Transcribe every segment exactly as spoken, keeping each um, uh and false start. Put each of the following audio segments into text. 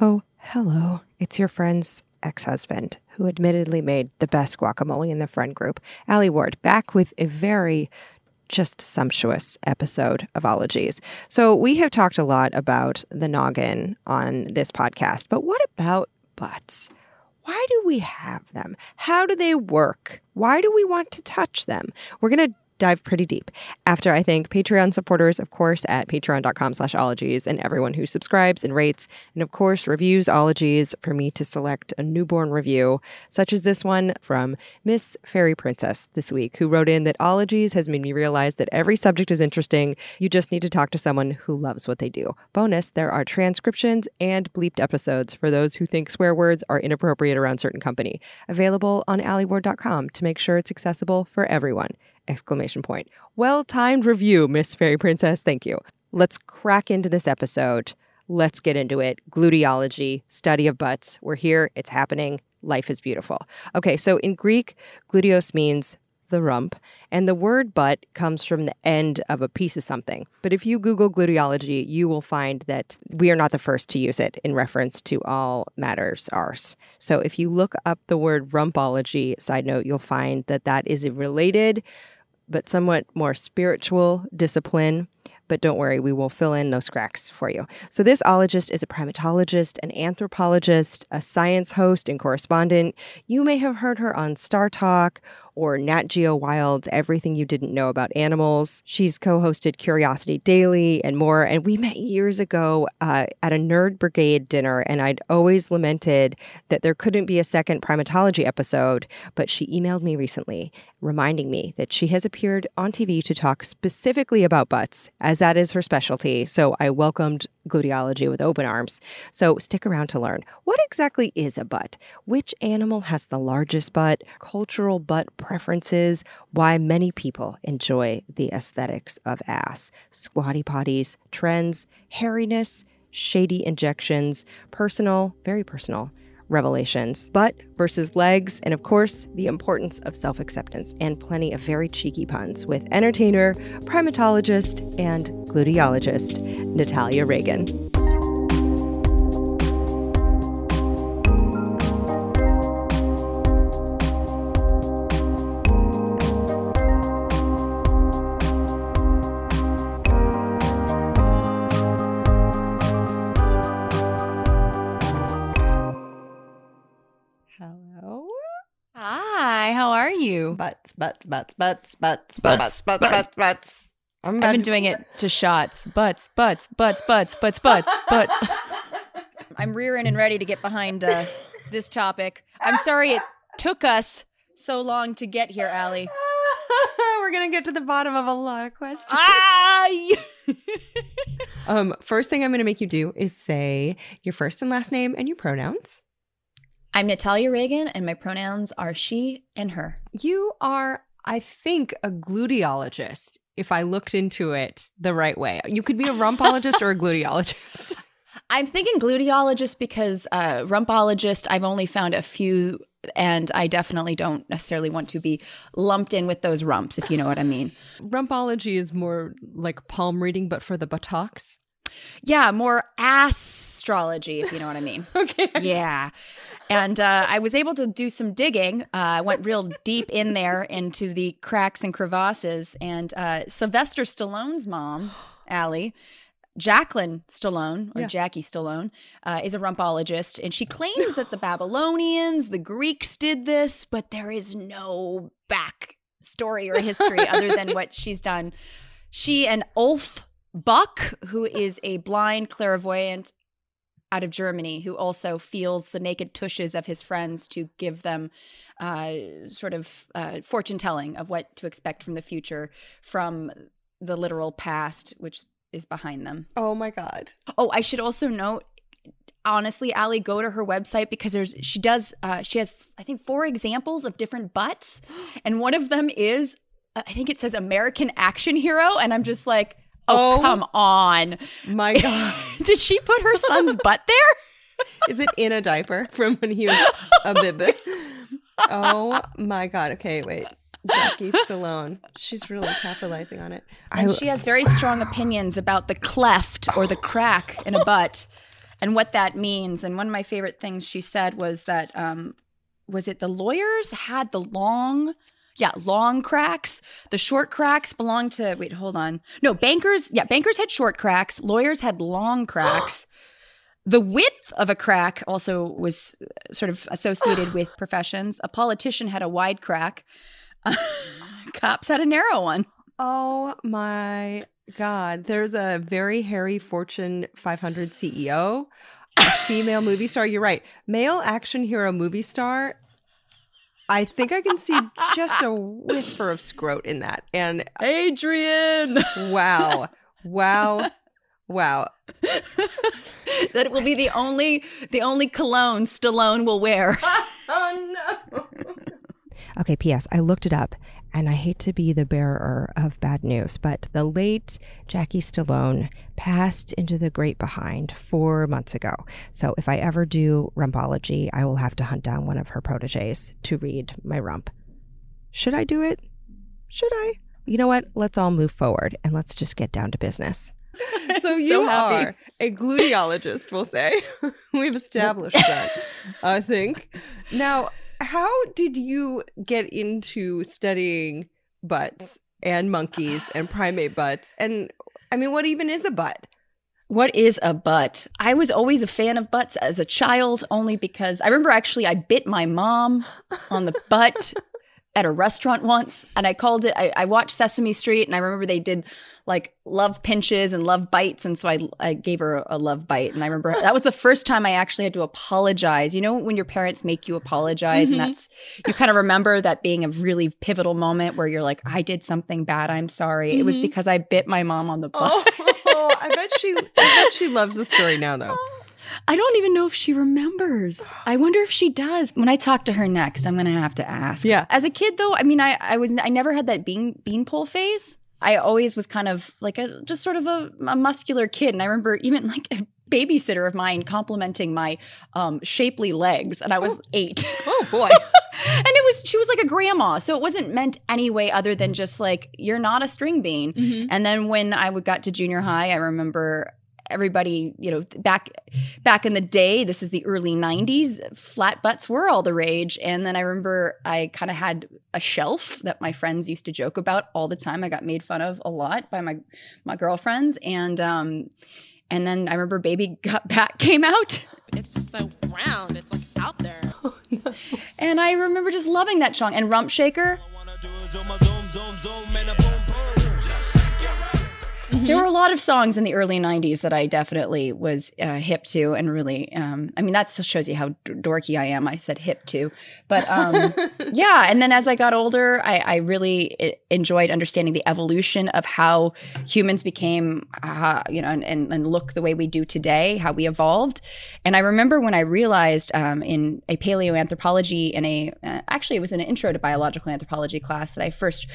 Oh, hello. It's your friend's ex-husband, who admittedly made the best guacamole in the friend group. Allie Ward, back with a very just sumptuous episode of Ologies. So we have talked a lot about the noggin on this podcast, but what about butts? Why do we have them? How do they work? Why do we want to touch them? We're going to dive pretty deep after I thank Patreon supporters, of course, at patreon dot com slash ologies, and everyone who subscribes and rates and, of course, reviews Ologies for me to select a newborn review, such as this one from Miss Fairy Princess this week, who wrote in that Ologies has made me realize that every subject is interesting. You just need to talk to someone who loves what they do. Bonus, there are transcriptions and bleeped episodes for those who think swear words are inappropriate around certain company. Available on allie ward dot com to make sure it's accessible for everyone. Exclamation point. Well-timed review, Miss Fairy Princess. Thank you. Let's crack into this episode. Let's get into it. Gluteology, study of butts. We're here. It's happening. Life is beautiful. Okay, so in Greek, gluteos means the rump, and the word butt comes from the end of a piece of something. But if you Google gluteology, you will find that we are not the first to use it in reference to all matters arse. So if you look up the word rumpology, side note, you'll find that that is a related but somewhat more spiritual discipline. But don't worry, we will fill in those cracks for you. So this ologist is a primatologist, an anthropologist, a science host and correspondent. You may have heard her on StarTalk or Nat Geo Wild's Everything You Didn't Know About Animals. She's co-hosted Curiosity Daily and more. And we met years ago uh, at a Nerd Brigade dinner, and I'd always lamented that there couldn't be a second primatology episode, but she emailed me recently reminding me that she has appeared on T V to talk specifically about butts, as that is her specialty. So I welcomed gluteology with open arms. So stick around to learn. What exactly is a butt? Which animal has the largest butt? Cultural butt preferences? Why many people enjoy the aesthetics of ass? Squatty potties, trends, hairiness, shady injections, personal, very personal revelations, butt versus legs, and of course, the importance of self-acceptance, and plenty of very cheeky puns with entertainer, primatologist, and gluteologist Natalia Reagan. Butts, butts, butts, butts, butts, butts, butts, butts, butts, butts. I've been doing it to shots. Butts, butts, butts, butts, butts, butts, butts. I'm rearing and ready to get behind uh, this topic. I'm sorry it took us so long to get here, Allie. We're going to get to the bottom of a lot of questions. Ah, yeah. um, first thing I'm going to make you do is say your first and last name and your pronouns. I'm Natalia Reagan, and my pronouns are she and her. You are, I think, a gluteologist, if I looked into it the right way. You could be a rumpologist or a gluteologist. I'm thinking gluteologist because uh, rumpologist, I've only found a few, and I definitely don't necessarily want to be lumped in with those rumps, if you know what I mean. Rumpology is more like palm reading, but for the buttocks. Yeah, more astrology, if you know what I mean. Okay. Yeah. And uh, I was able to do some digging. Uh, I went real deep in there into the cracks and crevasses. And uh, Sylvester Stallone's mom, Allie, Jacqueline Stallone, or yeah. Jackie Stallone, uh, is a rumpologist. And she claims that the Babylonians, the Greeks did this, but there is no back story or history other than what she's done. She and Ulf Buck, who is a blind clairvoyant out of Germany, who also feels the naked tushes of his friends to give them uh, sort of uh, fortune-telling of what to expect from the future, from the literal past, which is behind them. Oh, my God. Oh, I should also note, honestly, Allie, go to her website because there's she does uh, she has, I think, four examples of different butts, and one of them is, I think it says American action hero, and I'm just like, oh, come on. My God. Did she put her son's butt there? Is it in a diaper from when he was a bib? Oh, my God. Okay, wait. Jackie Stallone. She's really capitalizing on it. And I, she has very strong opinions about the cleft or the crack in a butt. and what that means. And one of my favorite things she said was that, um, was it the lawyers had the long, yeah, long cracks. The short cracks belonged to, wait, hold on. No, bankers, yeah, bankers had short cracks. Lawyers had long cracks. The width of a crack also was sort of associated with professions. A politician had a wide crack. Uh, cops had a narrow one. Oh my God. There's a very hairy Fortune five hundred C E O, a female movie star. You're right. Male action hero movie star. I think I can see just a whisper of scrote in that. And Adrian. Wow. Wow. Wow. That will be the only the only cologne Stallone will wear. Oh no. Okay, P S I looked it up, and I hate to be the bearer of bad news, but the late Jackie Stallone passed into the great behind four months ago. So if I ever do rumpology, I will have to hunt down one of her proteges to read my rump. Should I do it? Should I? You know what? Let's all move forward, and let's just get down to business. So you so are a gluteologist, we'll say. We've established that, I think. Now, how did you get into studying butts and monkeys and primate butts? And I mean, what even is a butt? What is a butt? I was always a fan of butts as a child, only because I remember actually I bit my mom on the butt at a restaurant once, and I called it, I, I watched Sesame Street, and I remember they did like love pinches and love bites, and so I, I gave her a, a love bite, and I remember that was the first time I actually had to apologize. You know when your parents make you apologize, mm-hmm. and that's, you kind of remember that being a really pivotal moment where you're like, I did something bad, I'm sorry. Mm-hmm. It was because I bit my mom on the butt. Oh, oh, I bet she, I bet she loves the story now, though. Oh. I don't even know if she remembers. I wonder if she does. When I talk to her next, I'm going to have to ask. Yeah. As a kid, though, I mean, I, I was I never had that bean beanpole phase. I always was kind of like a just sort of a, a muscular kid. And I remember even like a babysitter of mine complimenting my um, shapely legs. And I was oh. eight. Oh, boy. And it was, she was like a grandma. So it wasn't meant any way other than just like, you're not a string bean. Mm-hmm. And then when I would, got to junior high, I remember everybody, you know, back back in the day, this is the early nineties, flat butts were all the rage. And then I remember I kind of had a shelf that my friends used to joke about all the time. I got made fun of a lot by my my girlfriends. And um, and then I remember Baby Got Back came out. It's just so round. It's like out there. And I remember just loving that song. And Rump Shaker. Mm-hmm. There were a lot of songs in the early nineties that I definitely was uh, hip to, and really, um, I mean, that still shows you how d- dorky I am. I said hip to, but um, yeah. And then as I got older, I, I really I- enjoyed understanding the evolution of how humans became, uh, you know, and, and, and look the way we do today, how we evolved. And I remember when I realized um, in a paleoanthropology, in a uh, actually it was in an intro to biological anthropology class that I first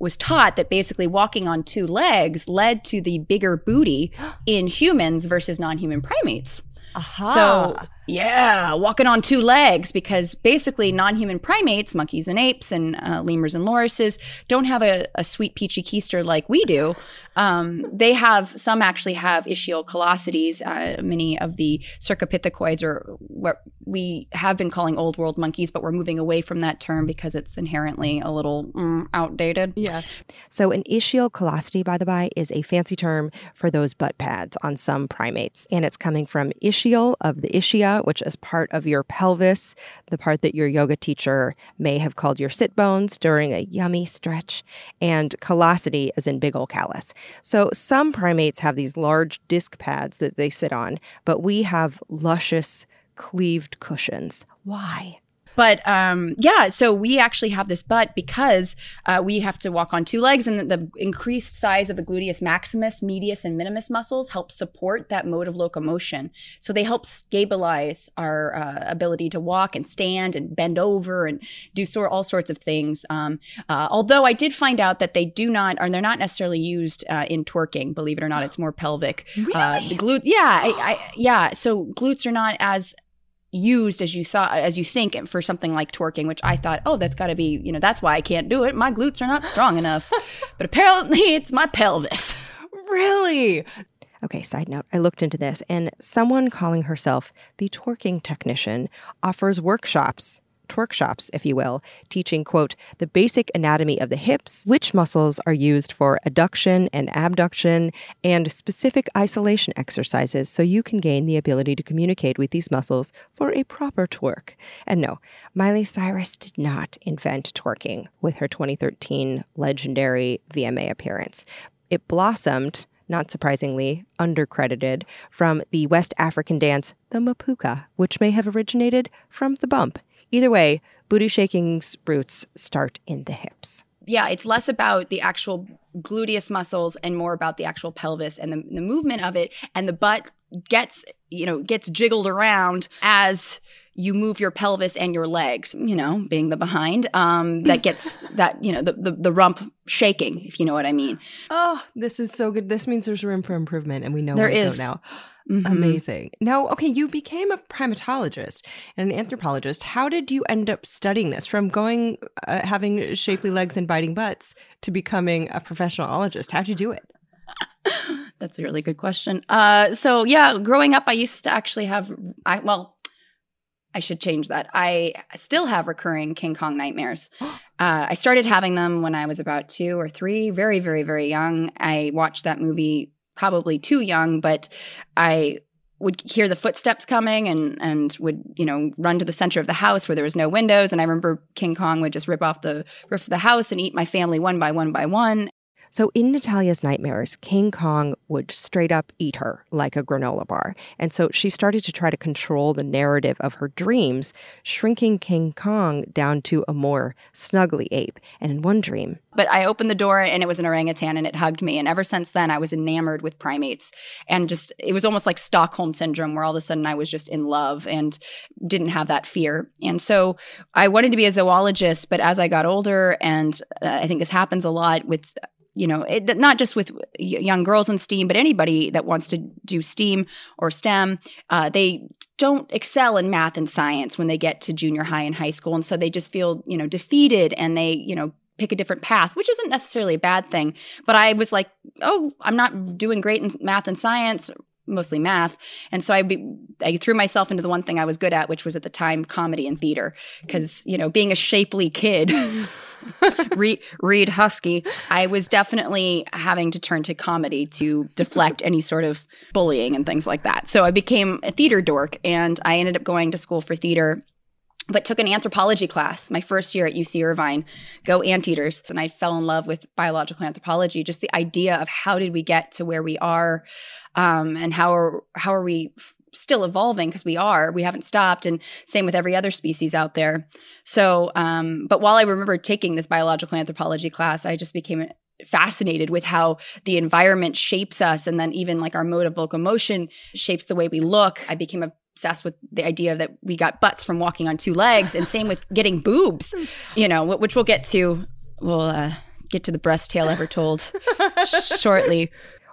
was taught that basically walking on two legs led to the bigger booty in humans versus non-human primates. Aha. So yeah, walking on two legs, because basically non-human primates, monkeys and apes and uh, lemurs and lorises, don't have a, a sweet peachy keister like we do. Um, they have, some actually have ischial callosities. Uh, many of the cercopithecoids are what we have been calling old world monkeys, but we're moving away from that term because it's inherently a little mm, outdated. Yeah. So an ischial callosity, by the by, is a fancy term for those butt pads on some primates. And it's coming from ischial, of the ischia, which is part of your pelvis, the part that your yoga teacher may have called your sit bones during a yummy stretch, and callosity as in big ol' callus. So some primates have these large disc pads that they sit on, but we have luscious cleaved cushions. Why? But um, yeah, so we actually have this butt because uh, we have to walk on two legs, and the, the increased size of the gluteus maximus, medius, and minimus muscles help support that mode of locomotion. So they help stabilize our uh, ability to walk and stand and bend over and do so- all sorts of things. Um, uh, although I did find out that they do not, or they're not necessarily used uh, in twerking. Believe it or not, it's more pelvic. Really? Uh, the glute, yeah, I, I, yeah. So glutes are not as used as you thought, as you think, for something like twerking, which I thought, oh, that's got to be, you know, that's why I can't do it. My glutes are not strong enough. But apparently, it's my pelvis. Really? Okay, side note, I looked into this, and someone calling herself the twerking technician offers workshops, twerk shops, if you will, teaching, quote, the basic anatomy of the hips, which muscles are used for adduction and abduction, and specific isolation exercises so you can gain the ability to communicate with these muscles for a proper twerk. And no, Miley Cyrus did not invent twerking with her twenty thirteen legendary V M A appearance. It blossomed, not surprisingly, undercredited, from the West African dance, the Mapuka, which may have originated from the bump. Either way, booty shaking's roots start in the hips. Yeah, it's less about the actual gluteus muscles and more about the actual pelvis and the, the movement of it. And the butt gets, you know, gets jiggled around as you move your pelvis and your legs, you know, being the behind, um, that gets that, you know, the, the, the rump shaking, if you know what I mean. Oh, this is so good. This means there's room for improvement, and we know where to go now. Mm-hmm. Amazing. Now, okay, you became a primatologist and an anthropologist. How did you end up studying this from going, uh, having shapely legs and biting butts to becoming a professional ologist? How'd you do it? That's a really good question. Uh, so yeah, growing up, I used to actually have, I, well, I should change that. I still have recurring King Kong nightmares. uh, I started having them when I was about two or three, very, very, very young. I watched that movie probably too young, but I would hear the footsteps coming and and would, you know, run to the center of the house where there was no windows. And I remember King Kong would just rip off the roof of the house and eat my family one by one by one. So in Natalia's nightmares, King Kong would straight up eat her like a granola bar. And so she started to try to control the narrative of her dreams, shrinking King Kong down to a more snuggly ape. And in one dream... But I opened the door and it was an orangutan and it hugged me. And ever since then, I was enamored with primates. And just, it was almost like Stockholm Syndrome, where all of a sudden I was just in love and didn't have that fear. And so I wanted to be a zoologist, but as I got older, and uh, I think this happens a lot with... You know, it, not just with young girls in STEAM, but anybody that wants to do STEAM or STEM, uh, they don't excel in math and science when they get to junior high and high school. And so they just feel, you know, defeated, and they, you know, pick a different path, which isn't necessarily a bad thing. But I was like, oh, I'm not doing great in math and science, mostly math. And so I, be, I threw myself into the one thing I was good at, which was at the time comedy and theater, because, you know, being a shapely kid... Reed, Reed Husky, I was definitely having to turn to comedy to deflect any sort of bullying and things like that. So I became a theater dork, and I ended up going to school for theater, but took an anthropology class my first year at U C Irvine, go Anteaters. And I fell in love with biological anthropology, just the idea of how did we get to where we are, um, and how are, how are we – still evolving, because we are. We haven't stopped, and same with every other species out there. So, um, but while I remember taking this biological anthropology class, I just became fascinated with how the environment shapes us, and then even like our mode of locomotion shapes the way we look. I became a obsessed with the idea that we got butts from walking on two legs, and same with getting boobs, you know, which we'll get to. We'll uh, get to the breast tale ever told shortly.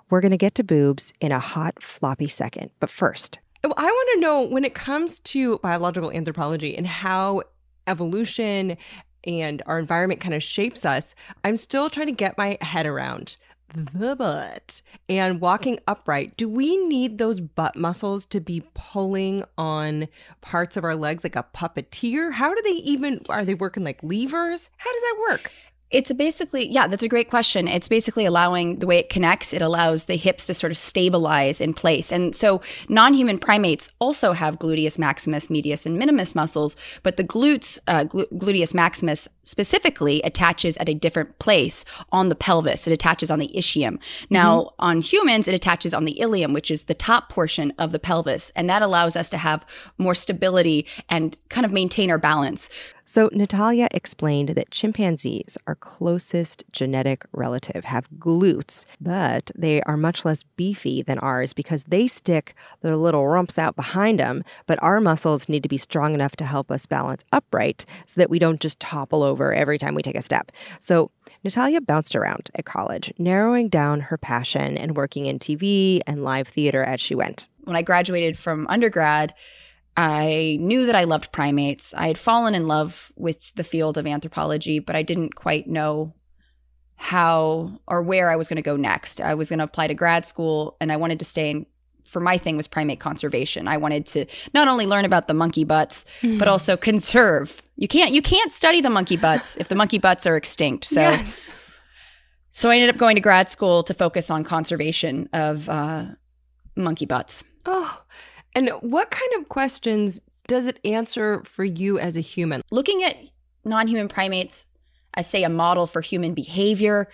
We're going to get to boobs in a hot, floppy second. But first... I want to know, when it comes to biological anthropology and how evolution and our environment kind of shapes us, I'm still trying to get my head around the butt and walking upright. Do we need those butt muscles to be pulling on parts of our legs like a puppeteer? How do they even... Are they working like levers? How does that work? It's basically, yeah, that's a great question. It's basically allowing, the way it connects, it allows the hips to sort of stabilize in place. And so non-human primates also have gluteus maximus, medius, and minimus muscles, but the glutes, uh, glu- gluteus maximus specifically, attaches at a different place on the pelvis. It attaches on the ischium. Now, mm-hmm. on humans, it attaches on the ilium, which is the top portion of the pelvis, and that allows us to have more stability and kind of maintain our balance. So Natalia explained that chimpanzees, our closest genetic relative, have glutes, but they are much less beefy than ours because they stick their little rumps out behind them, but our muscles need to be strong enough to help us balance upright so that we don't just topple over every time we take a step. So Natalia bounced around at college, narrowing down her passion and working in T V and live theater as she went. When I graduated from undergrad, I knew that I loved primates. I had fallen in love with the field of anthropology, but I didn't quite know how or where I was going to go next. I was going to apply to grad school, and I wanted to stay in, for my thing was primate conservation. I wanted to not only learn about the monkey butts, mm-hmm. but also conserve. You can't you can't study the monkey butts if the monkey butts are extinct. So, yes. so I ended up going to grad school to focus on conservation of uh, monkey butts. Oh, and what kind of questions does it answer for you as a human? Looking at non-human primates as, say, a model for human behavior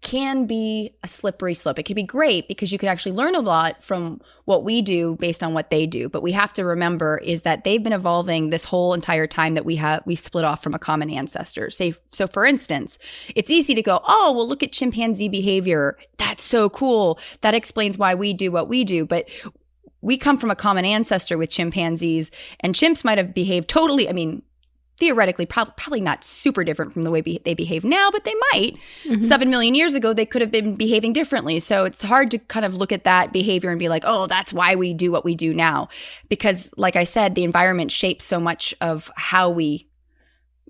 can be a slippery slope. It can be great because you can actually learn a lot from what we do based on what they do. But we have to remember is that they've been evolving this whole entire time that we have we split off from a common ancestor. Say, so for instance, it's easy to go, oh, well, look at chimpanzee behavior. That's so cool. That explains why we do what we do. But we come from a common ancestor with chimpanzees, and chimps might have behaved totally, I mean, theoretically, prob- probably not super different from the way be- they behave now, but they might. Mm-hmm. Seven million years ago, they could have been behaving differently. So it's hard to kind of look at that behavior and be like, oh, that's why we do what we do now. Because like I said, the environment shapes so much of how we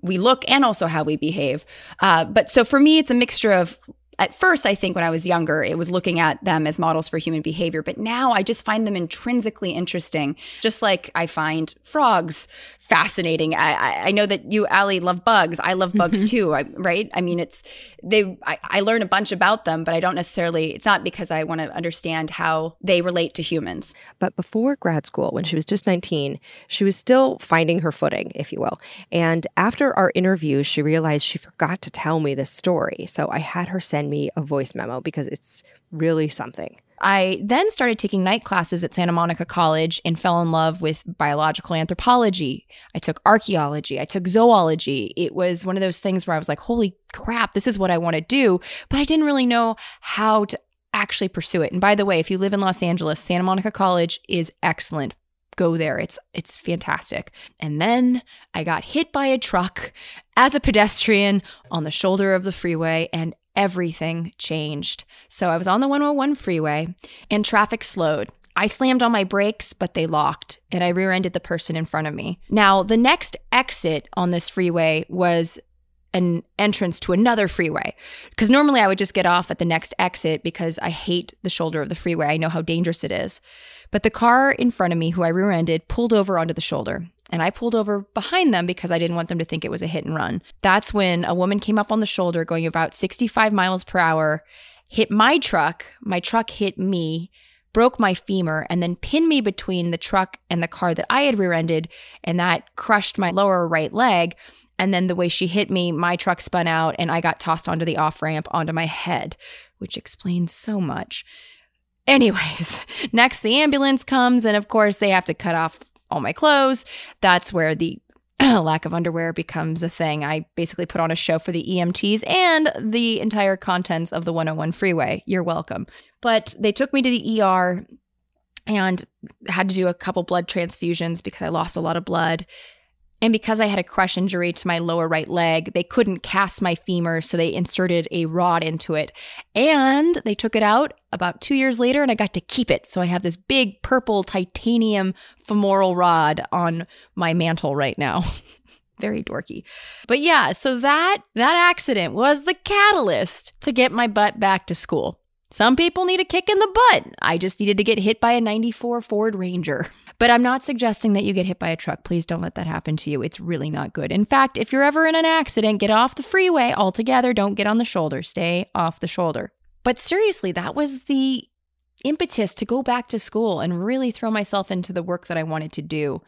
we look and also how we behave. Uh, but so for me, it's a mixture of, at first, I think when I was younger, it was looking at them as models for human behavior. But now I just find them intrinsically interesting, just like I find frogs fascinating. I, I know that you, Allie, love bugs. I love bugs, mm-hmm. too, I, right? I mean, it's they. I, I learn a bunch about them, but I don't necessarily – it's not because I want to understand how they relate to humans. But before grad school, when she was just nineteen, she was still finding her footing, if you will. And after our interview, she realized she forgot to tell me this story. So I had her send me a voice memo because it's really something. I then started taking night classes at Santa Monica College and fell in love with biological anthropology. I took archaeology. I took zoology. It was one of those things where I was like, holy crap, this is what I want to do. But I didn't really know how to actually pursue it. And by the way, if you live in Los Angeles, Santa Monica College is excellent. Go there. It's it's fantastic. And then I got hit by a truck as a pedestrian on the shoulder of the freeway, and everything changed. So I was on the one oh one freeway and traffic slowed. I slammed on my brakes, but they locked, and I rear-ended the person in front of me. Now, the next exit on this freeway was an entrance to another freeway, because normally I would just get off at the next exit because I hate the shoulder of the freeway. I know how dangerous it is. But the car in front of me, who I rear-ended, pulled over onto the shoulder. And I pulled over behind them because I didn't want them to think it was a hit and run. That's when a woman came up on the shoulder going about sixty-five miles per hour, hit my truck, my truck hit me, broke my femur, and then pinned me between the truck and the car that I had rear-ended, and that crushed my lower right leg. And then the way she hit me, my truck spun out, and I got tossed onto the off-ramp onto my head, which explains so much. Anyways, next the ambulance comes, and of course they have to cut off all my clothes. That's where the lack of underwear becomes a thing. I basically put on a show for the E M Ts and the entire contents of the one oh one freeway. You're welcome. But they took me to the E R and had to do a couple blood transfusions because I lost a lot of blood. And because I had a crush injury to my lower right leg, they couldn't cast my femur, so they inserted a rod into it. And they took it out about two years later, and I got to keep it. So I have this big purple titanium femoral rod on my mantle right now. Very dorky. But yeah, so that that accident was the catalyst to get my butt back to school. Some people need a kick in the butt. I just needed to get hit by a ninety-four Ford Ranger. But I'm not suggesting that you get hit by a truck. Please don't let that happen to you. It's really not good. In fact, if you're ever in an accident, get off the freeway altogether. Don't get on the shoulder. Stay off the shoulder. But seriously, that was the impetus to go back to school and really throw myself into the work that I wanted to do.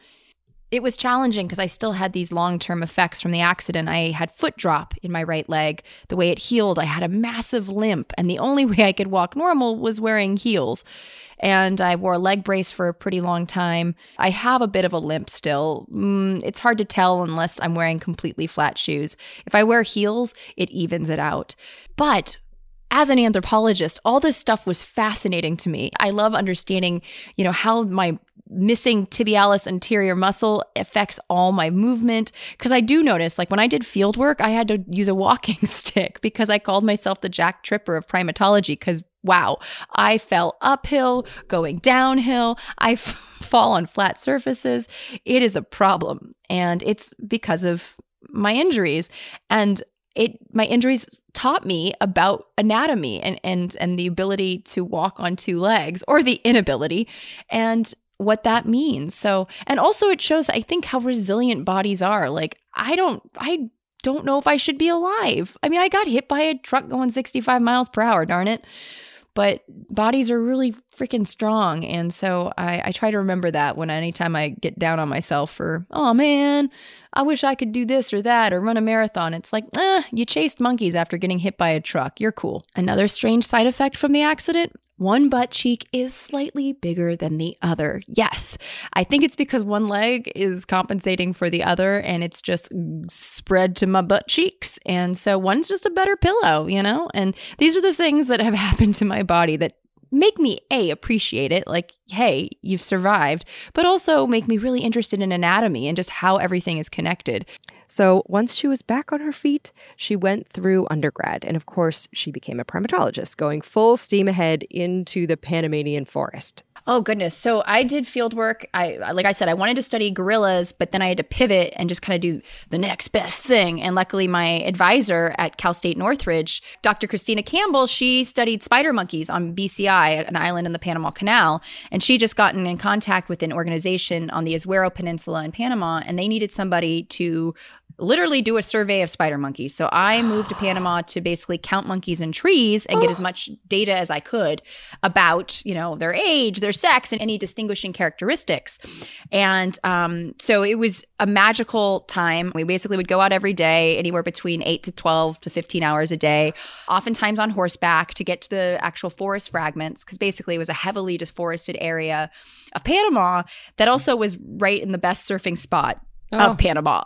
It was challenging because I still had these long-term effects from the accident. I had foot drop in my right leg. The way it healed, I had a massive limp, and the only way I could walk normal was wearing heels. And I wore a leg brace for a pretty long time. I have a bit of a limp still. Mm, it's hard to tell unless I'm wearing completely flat shoes. If I wear heels, it evens it out. But as an anthropologist, all this stuff was fascinating to me. I love understanding, you know, how my missing tibialis anterior muscle affects all my movement. Because I do notice, like when I did field work, I had to use a walking stick because I called myself the Jack Tripper of primatology because, wow, I fell uphill, going downhill. I f- fall on flat surfaces. It is a problem. And it's because of my injuries. And it my injuries taught me about anatomy and and and the ability to walk on two legs, or the inability, and what that means. So, and also it shows, I think, how resilient bodies are. Like, I don't, I don't know if I should be alive. I mean, I got hit by a truck going sixty-five miles per hour, darn it. But bodies are really freaking strong. And so I, I try to remember that when anytime I get down on myself for, oh man, I wish I could do this or that or run a marathon. It's like, eh, you chased monkeys after getting hit by a truck. You're cool. Another strange side effect from the accident? One butt cheek is slightly bigger than the other. Yes, I think it's because one leg is compensating for the other and it's just spread to my butt cheeks. And so one's just a better pillow, you know? And these are the things that have happened to my body that make me, A, appreciate it, like, hey, you've survived, but also make me really interested in anatomy and just how everything is connected. So once she was back on her feet, she went through undergrad. And of course, she became a primatologist, going full steam ahead into the Panamanian forest. Oh, goodness. So I did field work. I, like I said, I wanted to study gorillas, but then I had to pivot and just kind of do the next best thing. And luckily, my advisor at Cal State Northridge, Doctor Christina Campbell, she studied spider monkeys on B C I, an island in the Panama Canal. And she just gotten in contact with an organization on the Azuero Peninsula in Panama, and they needed somebody to literally do a survey of spider monkeys. So I moved to Panama to basically count monkeys in trees and get as much data as I could about, you know, their age, their sex, and any distinguishing characteristics. And um, so it was a magical time. We basically would go out every day, anywhere between eight to twelve to fifteen hours a day, oftentimes on horseback to get to the actual forest fragments, because basically it was a heavily deforested area of Panama that also was right in the best surfing spot oh. of Panama.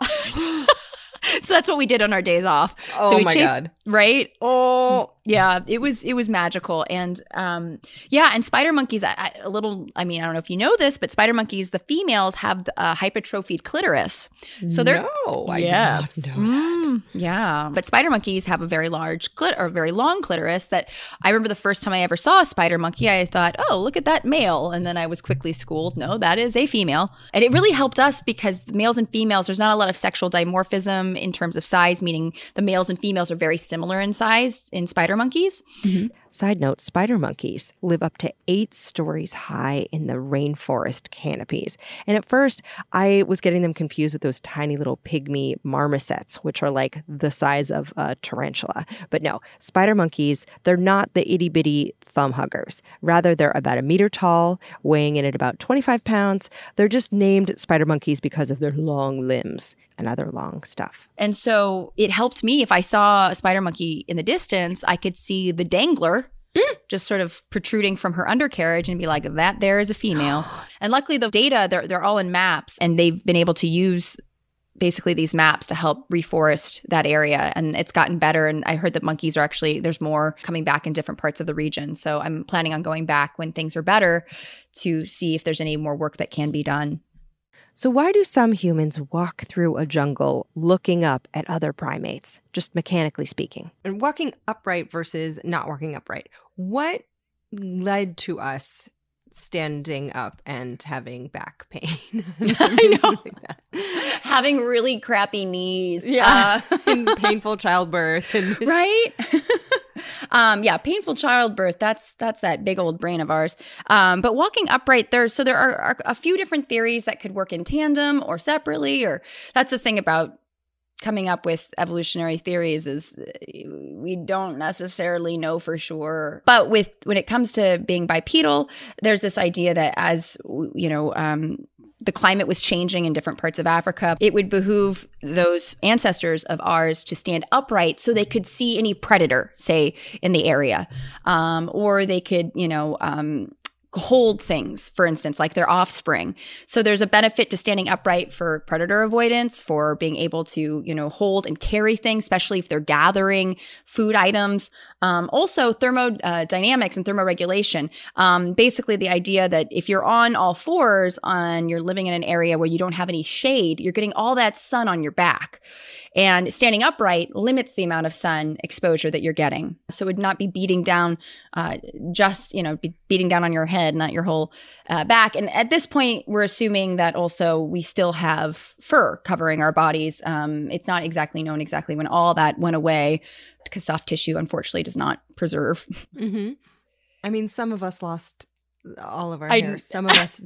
So that's what we did on our days off. Oh, so we my chased, God. Right? Oh, yeah. It was it was magical. And um, yeah, and spider monkeys, I, I, a little, I mean, I don't know if you know this, but spider monkeys, the females have a hypertrophied clitoris. So they're No, I yes. did not know that. Mm, yeah. But spider monkeys have a very large clit or very long clitoris that I remember the first time I ever saw a spider monkey, I thought, oh, look at that male. And then I was quickly schooled, no, that is a female. And it really helped us because males and females, there's not a lot of sexual dimorphism in terms of size, meaning the males and females are very similar in size in spider monkeys. Mm-hmm. Side note, spider monkeys live up to eight stories high in the rainforest canopies. And at first, I was getting them confused with those tiny little pygmy marmosets, which are like the size of a tarantula. But no, spider monkeys, they're not the itty-bitty thumb huggers. Rather, they're about a meter tall, weighing in at about twenty-five pounds. They're just named spider monkeys because of their long limbs and other long stuff. And so it helped me. If I saw a spider monkey in the distance, I could see the dangler just sort of protruding from her undercarriage and be like, that there is a female. And luckily the data, they're, they're all in maps, and they've been able to use basically these maps to help reforest that area. And it's gotten better. And I heard that monkeys are actually, there's more coming back in different parts of the region. So I'm planning on going back when things are better to see if there's any more work that can be done. So why do some humans walk through a jungle looking up at other primates, just mechanically speaking? And walking upright versus not walking upright. What led to us standing up and having back pain? I know. Like having really crappy knees. Yeah. Uh, and painful childbirth. And right? Um, yeah, painful childbirth. That's that's that big old brain of ours. Um, but walking upright, there. So there are, are a few different theories that could work in tandem or separately. Or that's the thing about coming up with evolutionary theories is we don't necessarily know for sure. But with when it comes to being bipedal, there's this idea that as you know. Um, The climate was changing in different parts of Africa. It would behoove those ancestors of ours to stand upright so they could see any predator, say, in the area. Um, or they could, you know, um, hold things, for instance, like their offspring. So there's a benefit to standing upright for predator avoidance, for being able to, you know, hold and carry things, especially if they're gathering food items. Um, also, thermodynamics and thermoregulation. Um, basically, the idea that if you're on all fours and you're living in an area where you don't have any shade, you're getting all that sun on your back. And standing upright limits the amount of sun exposure that you're getting. So it would not be beating down uh, just, you know, be beating down on your head head, not your whole uh, back. And at this point, we're assuming that also we still have fur covering our bodies. Um, it's not exactly known exactly when all that went away, because soft tissue, unfortunately, does not preserve. Mm-hmm. I mean, some of us lost all of our I, hair. Some of us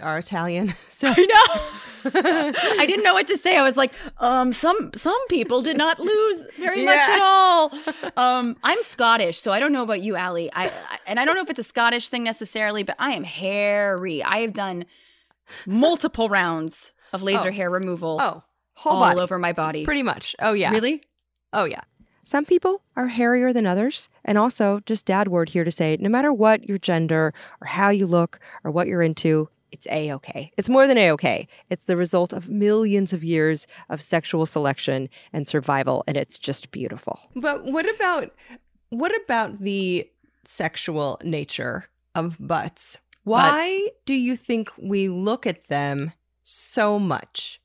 are Italian. So. I know. I didn't know what to say. I was like, um, some some people did not lose very yeah. much at all. Um, I'm Scottish, so I don't know about you, Allie. I, I and I don't know if it's a Scottish thing necessarily, but I am hairy. I have done multiple rounds of laser oh. hair removal. Oh, whole all body. over my body, pretty much. Oh yeah, really? Oh yeah. Some people are hairier than others, and also just dad word here to say, no matter what your gender or how you look or what you're into, it's A-okay. It's more than A-okay. It's the result of millions of years of sexual selection and survival, and it's just beautiful. But what about what about the sexual nature of butts? Why butts. do you think we look at them so much?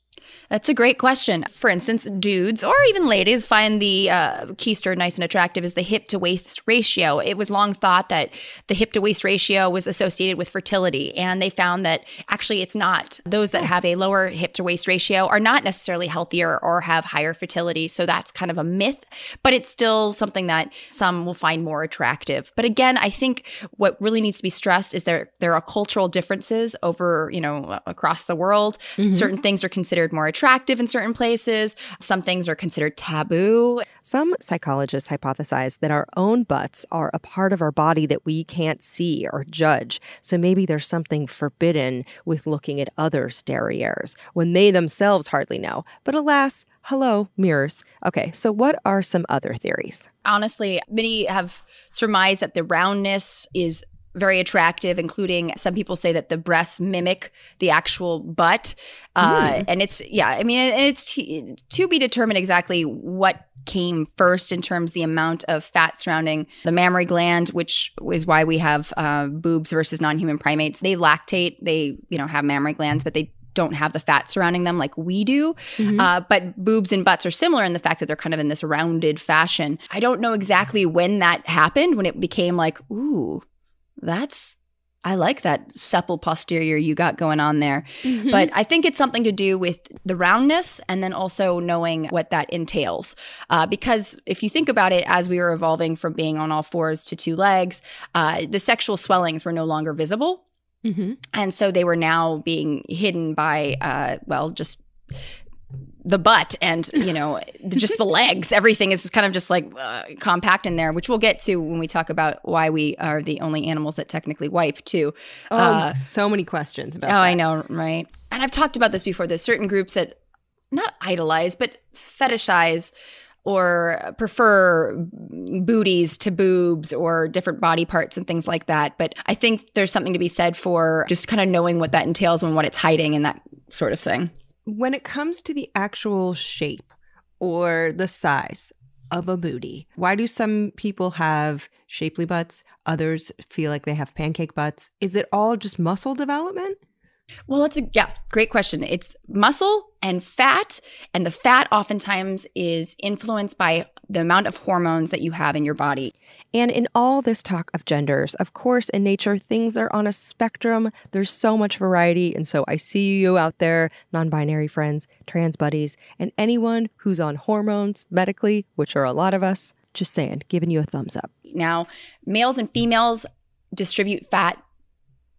That's a great question. For instance, dudes or even ladies find the uh, keister nice and attractive is the hip-to-waist ratio. It was long thought that the hip-to-waist ratio was associated with fertility, and they found that actually it's not. Those that have a lower hip-to-waist ratio are not necessarily healthier or have higher fertility, so that's kind of a myth, but it's still something that some will find more attractive. But again, I think what really needs to be stressed is there there are cultural differences over, you know, across the world. Mm-hmm. Certain things are considered more more attractive in certain places. Some things are considered taboo. Some psychologists hypothesize that our own butts are a part of our body that we can't see or judge. So maybe there's something forbidden with looking at others' derrieres when they themselves hardly know. But alas, hello, mirrors. Okay, so what are some other theories? Honestly, many have surmised that the roundness is very attractive, including some people say that the breasts mimic the actual butt. Uh, mm. And it's, yeah, I mean, and it's t- to be determined exactly what came first in terms of the amount of fat surrounding the mammary gland, which is why we have uh, boobs versus non-human primates. They lactate, they, you know, have mammary glands, but they don't have the fat surrounding them like we do. Mm-hmm. Uh, but boobs and butts are similar in the fact that they're kind of in this rounded fashion. I don't know exactly when that happened, when it became like, ooh, That's, I like that supple posterior you got going on there. Mm-hmm. But I think it's something to do with the roundness and then also knowing what that entails. Uh, because if you think about it, as we were evolving from being on all fours to two legs, uh, the sexual swellings were no longer visible. Mm-hmm. And so they were now being hidden by, uh, well, just the butt and, you know, just the legs. Everything is kind of just like uh, compact in there, which we'll get to when we talk about why we are the only animals that technically wipe too. Oh, uh, so many questions about oh, that. Oh, I know, right? And I've talked about this before. There's certain groups that not idolize, but fetishize or prefer booties to boobs or different body parts and things like that. But I think there's something to be said for just kind of knowing what that entails and what it's hiding and that sort of thing. When it comes to the actual shape or the size of a booty, why do some people have shapely butts? Others feel like they have pancake butts. Is it all just muscle development? Well, that's a yeah, great question. It's muscle and fat, and the fat oftentimes is influenced by the amount of hormones that you have in your body. And in all this talk of genders, of course, in nature, things are on a spectrum. There's so much variety. And so I see you out there, non-binary friends, trans buddies, and anyone who's on hormones medically, which are a lot of us, just saying, giving you a thumbs up. Now, males and females distribute fat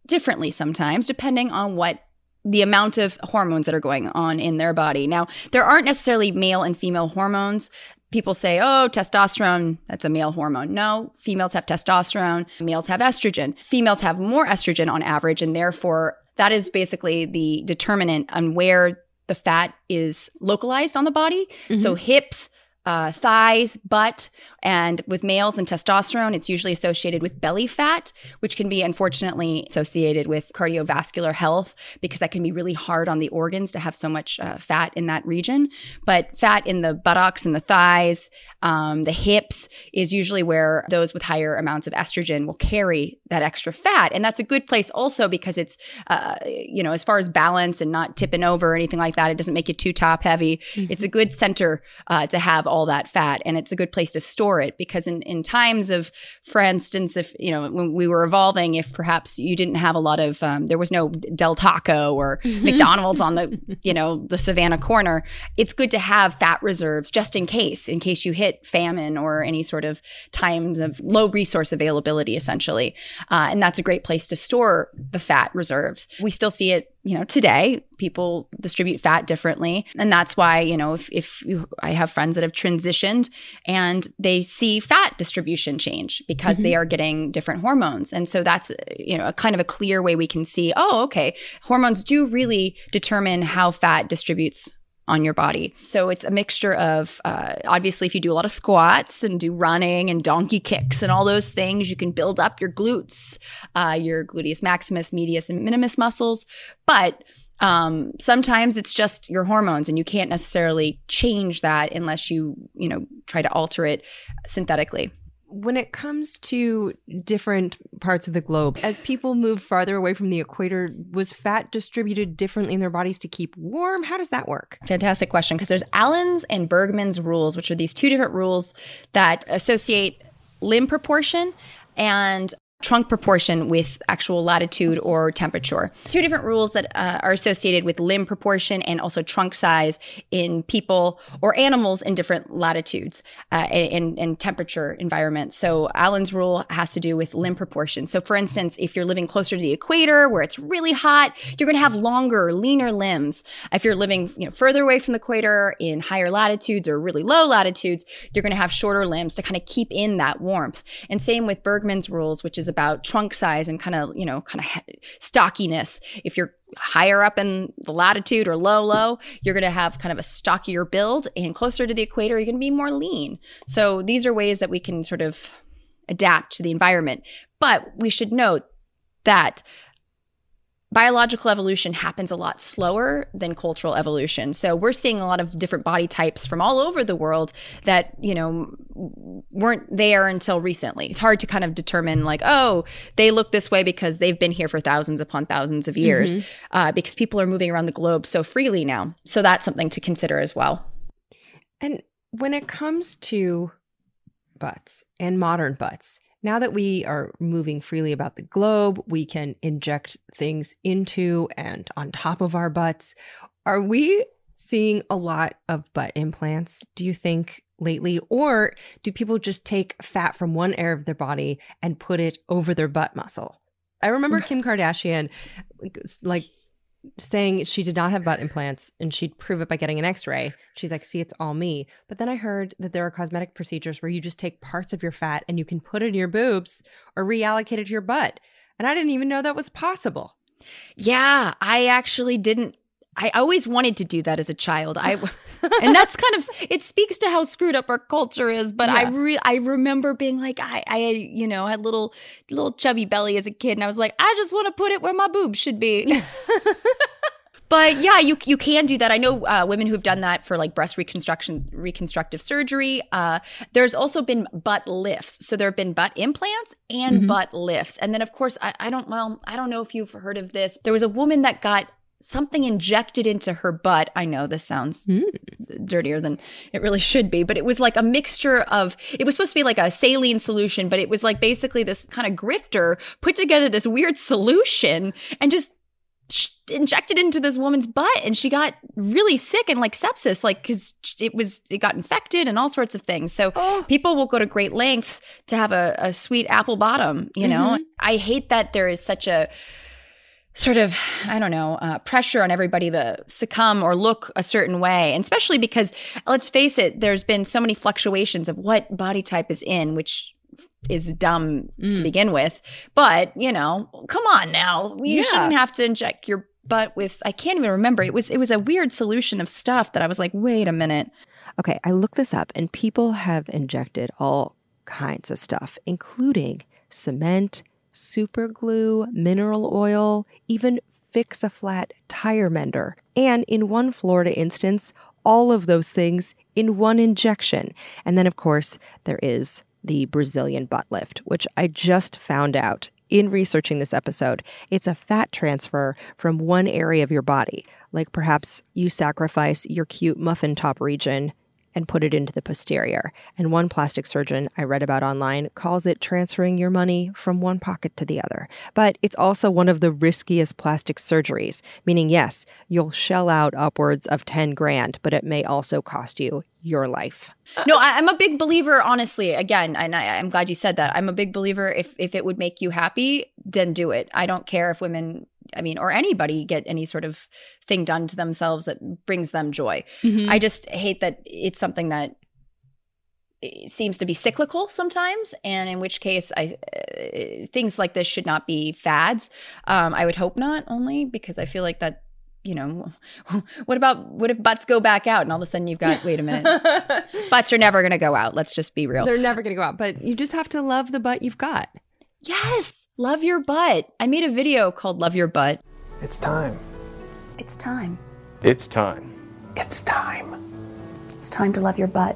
differently sometimes, depending on what the amount of hormones that are going on in their body. Now, there aren't necessarily male and female hormones. People say, oh, testosterone, that's a male hormone. No, females have testosterone, males have estrogen. Females have more estrogen on average, and therefore that is basically the determinant on where the fat is localized on the body. Mm-hmm. So hips, uh, thighs, butt, and with males and testosterone, it's usually associated with belly fat, which can be unfortunately associated with cardiovascular health because that can be really hard on the organs to have so much uh, fat in that region. But fat in the buttocks and the thighs Um, the hips is usually where those with higher amounts of estrogen will carry that extra fat. And that's a good place also because it's, uh, you know, as far as balance and not tipping over or anything like that, it doesn't make you too top heavy. Mm-hmm. It's a good center uh, to have all that fat. And it's a good place to store it because in, in times of, for instance, if, you know, when we were evolving, if perhaps you didn't have a lot of, um, there was no Del Taco or mm-hmm. McDonald's on the, you know, the Savannah corner, it's good to have fat reserves just in case, in case you hit famine or any sort of times of low resource availability, essentially. Uh, and that's a great place to store the fat reserves. We still see it, you know, today. People distribute fat differently. And that's why, you know, if, if you, I have friends that have transitioned and they see fat distribution change because mm-hmm. they are getting different hormones. And so that's, you know, a kind of a clear way we can see, oh, okay, hormones do really determine how fat distributes on your body. So it's a mixture of, uh, obviously, if you do a lot of squats and do running and donkey kicks and all those things, you can build up your glutes, uh, your gluteus maximus, medius, and minimus muscles. But um, sometimes it's just your hormones, and you can't necessarily change that unless you, you know, try to alter it synthetically. When it comes to different parts of the globe, as people moved farther away from the equator, was fat distributed differently in their bodies to keep warm? How does that work? Fantastic question, because there's Allen's and Bergman's rules, which are these two different rules that associate limb proportion and trunk proportion with actual latitude or temperature. Two different rules that uh, are associated with limb proportion and also trunk size in people or animals in different latitudes uh, and, and temperature environments. So Allen's rule has to do with limb proportion. So for instance, if you're living closer to the equator where it's really hot, you're going to have longer, leaner limbs. If you're living, you know, further away from the equator in higher latitudes or really low latitudes, you're going to have shorter limbs to kind of keep in that warmth. And same with Bergman's rules, which is about trunk size and kind of, you know, kind of stockiness. If you're higher up in the latitude or low, low, you're going to have kind of a stockier build, and closer to the equator, you're going to be more lean. So these are ways that we can sort of adapt to the environment. But we should note that biological evolution happens a lot slower than cultural evolution. So we're seeing a lot of different body types from all over the world that, you know, weren't there until recently. It's hard to kind of determine like, oh, they look this way because they've been here for thousands upon thousands of years, mm-hmm. uh, because people are moving around the globe so freely now. So that's something to consider as well. And when it comes to butts and modern butts, now that we are moving freely about the globe, we can inject things into and on top of our butts. Are we seeing a lot of butt implants, do you think, lately? Or do people just take fat from one area of their body and put it over their butt muscle? I remember Kim Kardashian like saying she did not have butt implants and she'd prove it by getting an x-ray. She's like, see, it's all me. But then I heard that there are cosmetic procedures where you just take parts of your fat and you can put it in your boobs or reallocate it to your butt. And I didn't even know that was possible. Yeah, I actually didn't. I always wanted to do that as a child. I, and that's kind of, it speaks to how screwed up our culture is. But yeah. I re, I remember being like, I, I, you know, had little, little chubby belly as a kid. And I was like, I just want to put it where my boobs should be. But yeah, you you can do that. I know uh, women who've done that for like breast reconstruction, reconstructive surgery. Uh, there's also been butt lifts. So there have been butt implants and mm-hmm. butt lifts. And then of course, I, I don't, well, I don't know if you've heard of this. There was a woman that got something injected into her butt. I know this sounds mm. dirtier than it really should be, but it was like a mixture of, it was supposed to be like a saline solution, but it was like basically this kind of grifter put together this weird solution and just injected into this woman's butt, and she got really sick and like sepsis, like because it was it got infected and all sorts of things. So oh. people will go to great lengths to have a, a sweet apple bottom, you know. Mm-hmm. I hate that there is such a sort of, I don't know, uh, pressure on everybody to succumb or look a certain way. And especially because, let's face it, there's been so many fluctuations of what body type is in, which is dumb mm. to begin with. But, you know, come on now. You yeah. shouldn't have to inject your butt with, I can't even remember. It was, it was a weird solution of stuff that I was like, wait a minute. Okay, I looked this up and people have injected all kinds of stuff, including cement, super glue, mineral oil, even fix a flat tire mender. And in one Florida instance, all of those things in one injection. And then, of course, there is the Brazilian butt lift, which I just found out in researching this episode. It's a fat transfer from one area of your body. Like perhaps you sacrifice your cute muffin top region and put it into the posterior. And one plastic surgeon I read about online calls it transferring your money from one pocket to the other. But it's also one of the riskiest plastic surgeries, meaning yes, you'll shell out upwards of ten grand, but it may also cost you your life. No, I, I'm a big believer, honestly, again, and I, I'm glad you said that. I'm a big believer if if it would make you happy, then do it. I don't care if women... I mean, or anybody get any sort of thing done to themselves that brings them joy. Mm-hmm. I just hate that it's something that seems to be cyclical sometimes, and in which case I uh, things like this should not be fads. Um, I would hope not, only because I feel like that, you know, what about, what if butts go back out and all of a sudden you've got, wait a minute, butts are never going to go out. Let's just be real. They're never going to go out, but you just have to love the butt you've got. Yes. Love your butt. I made a video called Love Your Butt. It's time. It's time. It's time. It's time. It's time to love your butt.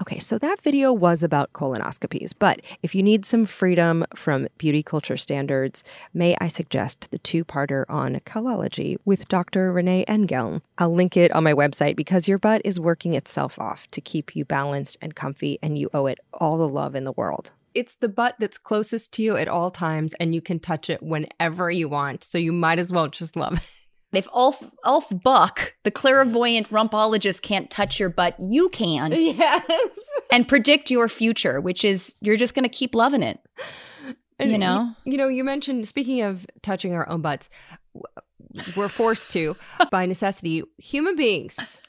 Okay, so that video was about colonoscopies, but if you need some freedom from beauty culture standards, may I suggest the two-parter on Colology with Doctor Renee Engeln. I'll link it on my website because your butt is working itself off to keep you balanced and comfy, and you owe it all the love in the world. It's the butt that's closest to you at all times, and you can touch it whenever you want. So you might as well just love it. If Ulf, Ulf Buck, the clairvoyant rumpologist, can't touch your butt, you can. Yes. And predict your future, which is you're just going to keep loving it. And you know? You, you know, you mentioned, speaking of touching our own butts, we're forced to, by necessity, human beings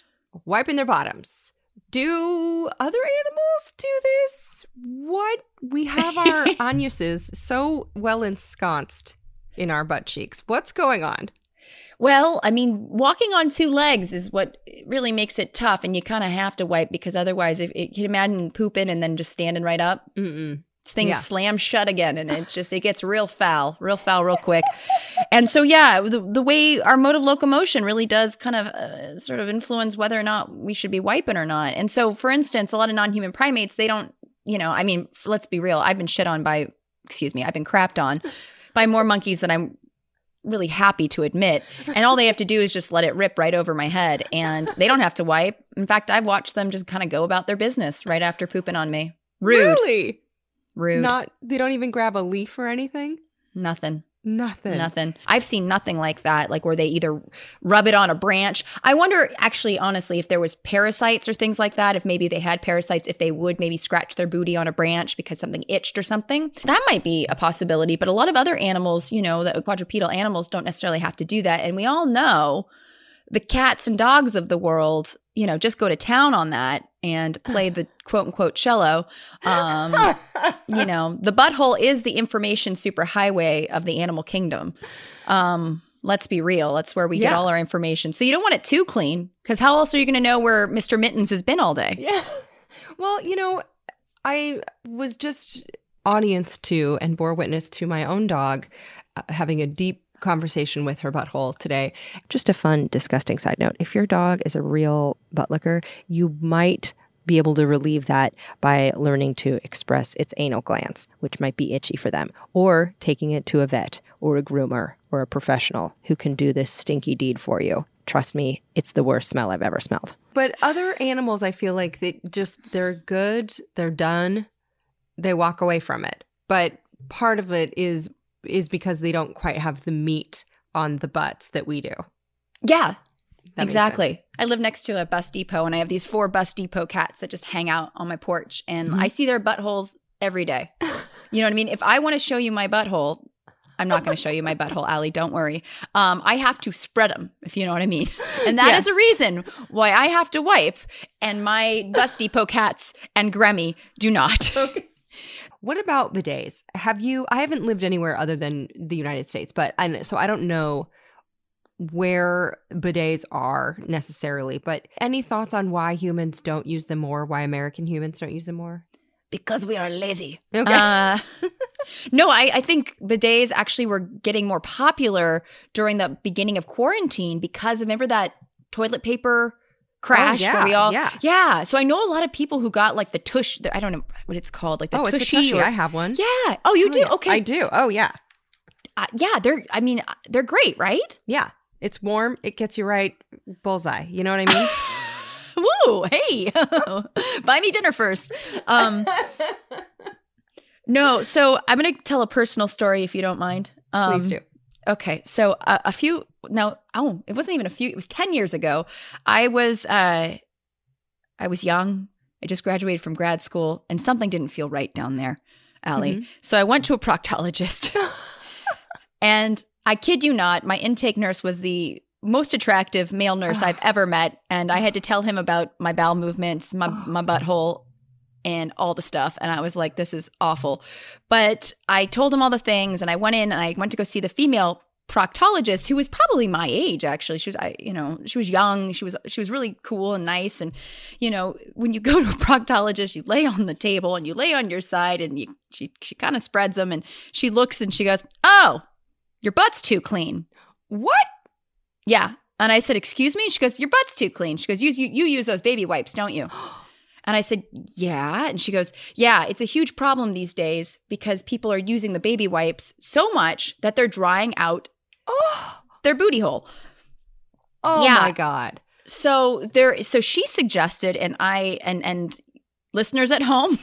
wiping their bottoms. Do other animals do this? What? We have our anuses so well ensconced in our butt cheeks. What's going on? Well, I mean, walking on two legs is what really makes it tough, and you kind of have to wipe because otherwise, if you can imagine pooping and then just standing right up. Mm-mm. Things yeah. slam shut again, and it's just, it gets real foul, real foul, real quick. And so, yeah, the, the way our mode of locomotion really does kind of uh, sort of influence whether or not we should be wiping or not. And so, for instance, a lot of non-human primates, they don't, you know, I mean, let's be real. I've been shit on by, excuse me, I've been crapped on by more monkeys than I'm really happy to admit. And all they have to do is just let it rip right over my head, and they don't have to wipe. In fact, I've watched them just kind of go about their business right after pooping on me. Rude. Really? Rude. Not, they don't even grab a leaf or anything? Nothing. Nothing. Nothing. I've seen nothing like that, like where they either rub it on a branch. I wonder, actually, honestly, if there was parasites or things like that, if maybe they had parasites, if they would maybe scratch their booty on a branch because something itched or something. That might be a possibility, but a lot of other animals, you know, the quadrupedal animals don't necessarily have to do that. And we all know the cats and dogs of the world, you know, just go to town on that and play the quote unquote cello. Um, you know, the butthole is the information superhighway of the animal kingdom. Um, let's be real. That's where we yeah. get all our information. So you don't want it too clean, because how else are you going to know where Mister Mittens has been all day? Yeah. Well, you know, I was just audience to and bore witness to my own dog uh, having a deep conversation with her butthole today. Just a fun, disgusting side note. If your dog is a real butt licker, you might be able to relieve that by learning to express its anal glands, which might be itchy for them, or taking it to a vet or a groomer or a professional who can do this stinky deed for you. Trust me, it's the worst smell I've ever smelled. But other animals, I feel like they just, they're good, they're done, they walk away from it. But part of it is is because they don't quite have the meat on the butts that we do. Yeah, that exactly. I live next to a bus depot, and I have these four bus depot cats that just hang out on my porch, and mm-hmm. I see their buttholes every day. You know what I mean? If I want to show you my butthole, I'm not going to show you my butthole, Allie. Don't worry. Um, I have to spread them, if you know what I mean. And that yes. is a reason why I have to wipe, and my bus depot cats and Grammy do not. Okay. What about bidets? Have you, I haven't lived anywhere other than the United States, but, and so I don't know where bidets are necessarily, but any thoughts on why humans don't use them more, why American humans don't use them more? Because we are lazy. Okay. Uh, no, I, I think bidets actually were getting more popular during the beginning of quarantine because remember that toilet paper crash. Oh, yeah, where we all, yeah. yeah. So I know a lot of people who got like the tush. The, I don't know what it's called, like the oh, tushy. It's a tushy. Or, I have one. Yeah. Oh, you oh, do? Yeah. Okay. I do. Oh, yeah. Uh, yeah. They're. I mean, they're great, right? Yeah. It's warm. It gets you right. Bullseye. You know what I mean? Woo! Hey, buy me dinner first. Um, no, so I'm going to tell a personal story if you don't mind. Um, Please do. Okay, so uh, a few now. Oh, it wasn't even a few. It was ten years ago. I was uh, I was young. I just graduated from grad school, and something didn't feel right down there, Allie. Mm-hmm. So I went to a proctologist, and I kid you not, my intake nurse was the most attractive male nurse I've ever met, and I had to tell him about my bowel movements, my my butthole, and all the stuff. And I was like, this is awful. But I told him all the things, and I went in, and I went to go see the female proctologist, who was probably my age. Actually, she was, I, you know, she was young. She was she was really cool and nice. And you know, when you go to a proctologist, you lay on the table and you lay on your side, and you, she she kind of spreads them, and she looks and she goes, "Oh, your butt's too clean." What? Yeah. And I said, excuse me? She goes, your butt's too clean. She goes, you, you you use those baby wipes, don't you? And I said, yeah. And she goes, yeah, it's a huge problem these days because people are using the baby wipes so much that they're drying out oh. their booty hole. Oh, yeah. My God. So there. So she suggested, and I and and listeners at home,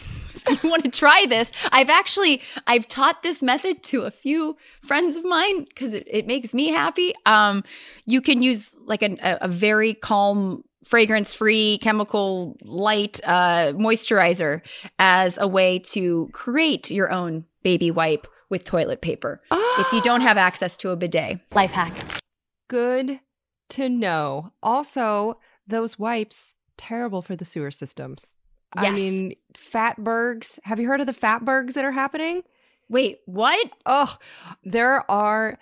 if you want to try this, I've actually, I've taught this method to a few friends of mine because it, it makes me happy. Um, you can use like an, a, a very calm, fragrance-free, chemical light uh, moisturizer as a way to create your own baby wipe with toilet paper if you don't have access to a bidet. Life hack. Good to know. Also, those wipes, terrible for the sewer systems. Yes. I mean, fatbergs. Have you heard of the fatbergs that are happening? Wait, what? Oh, there are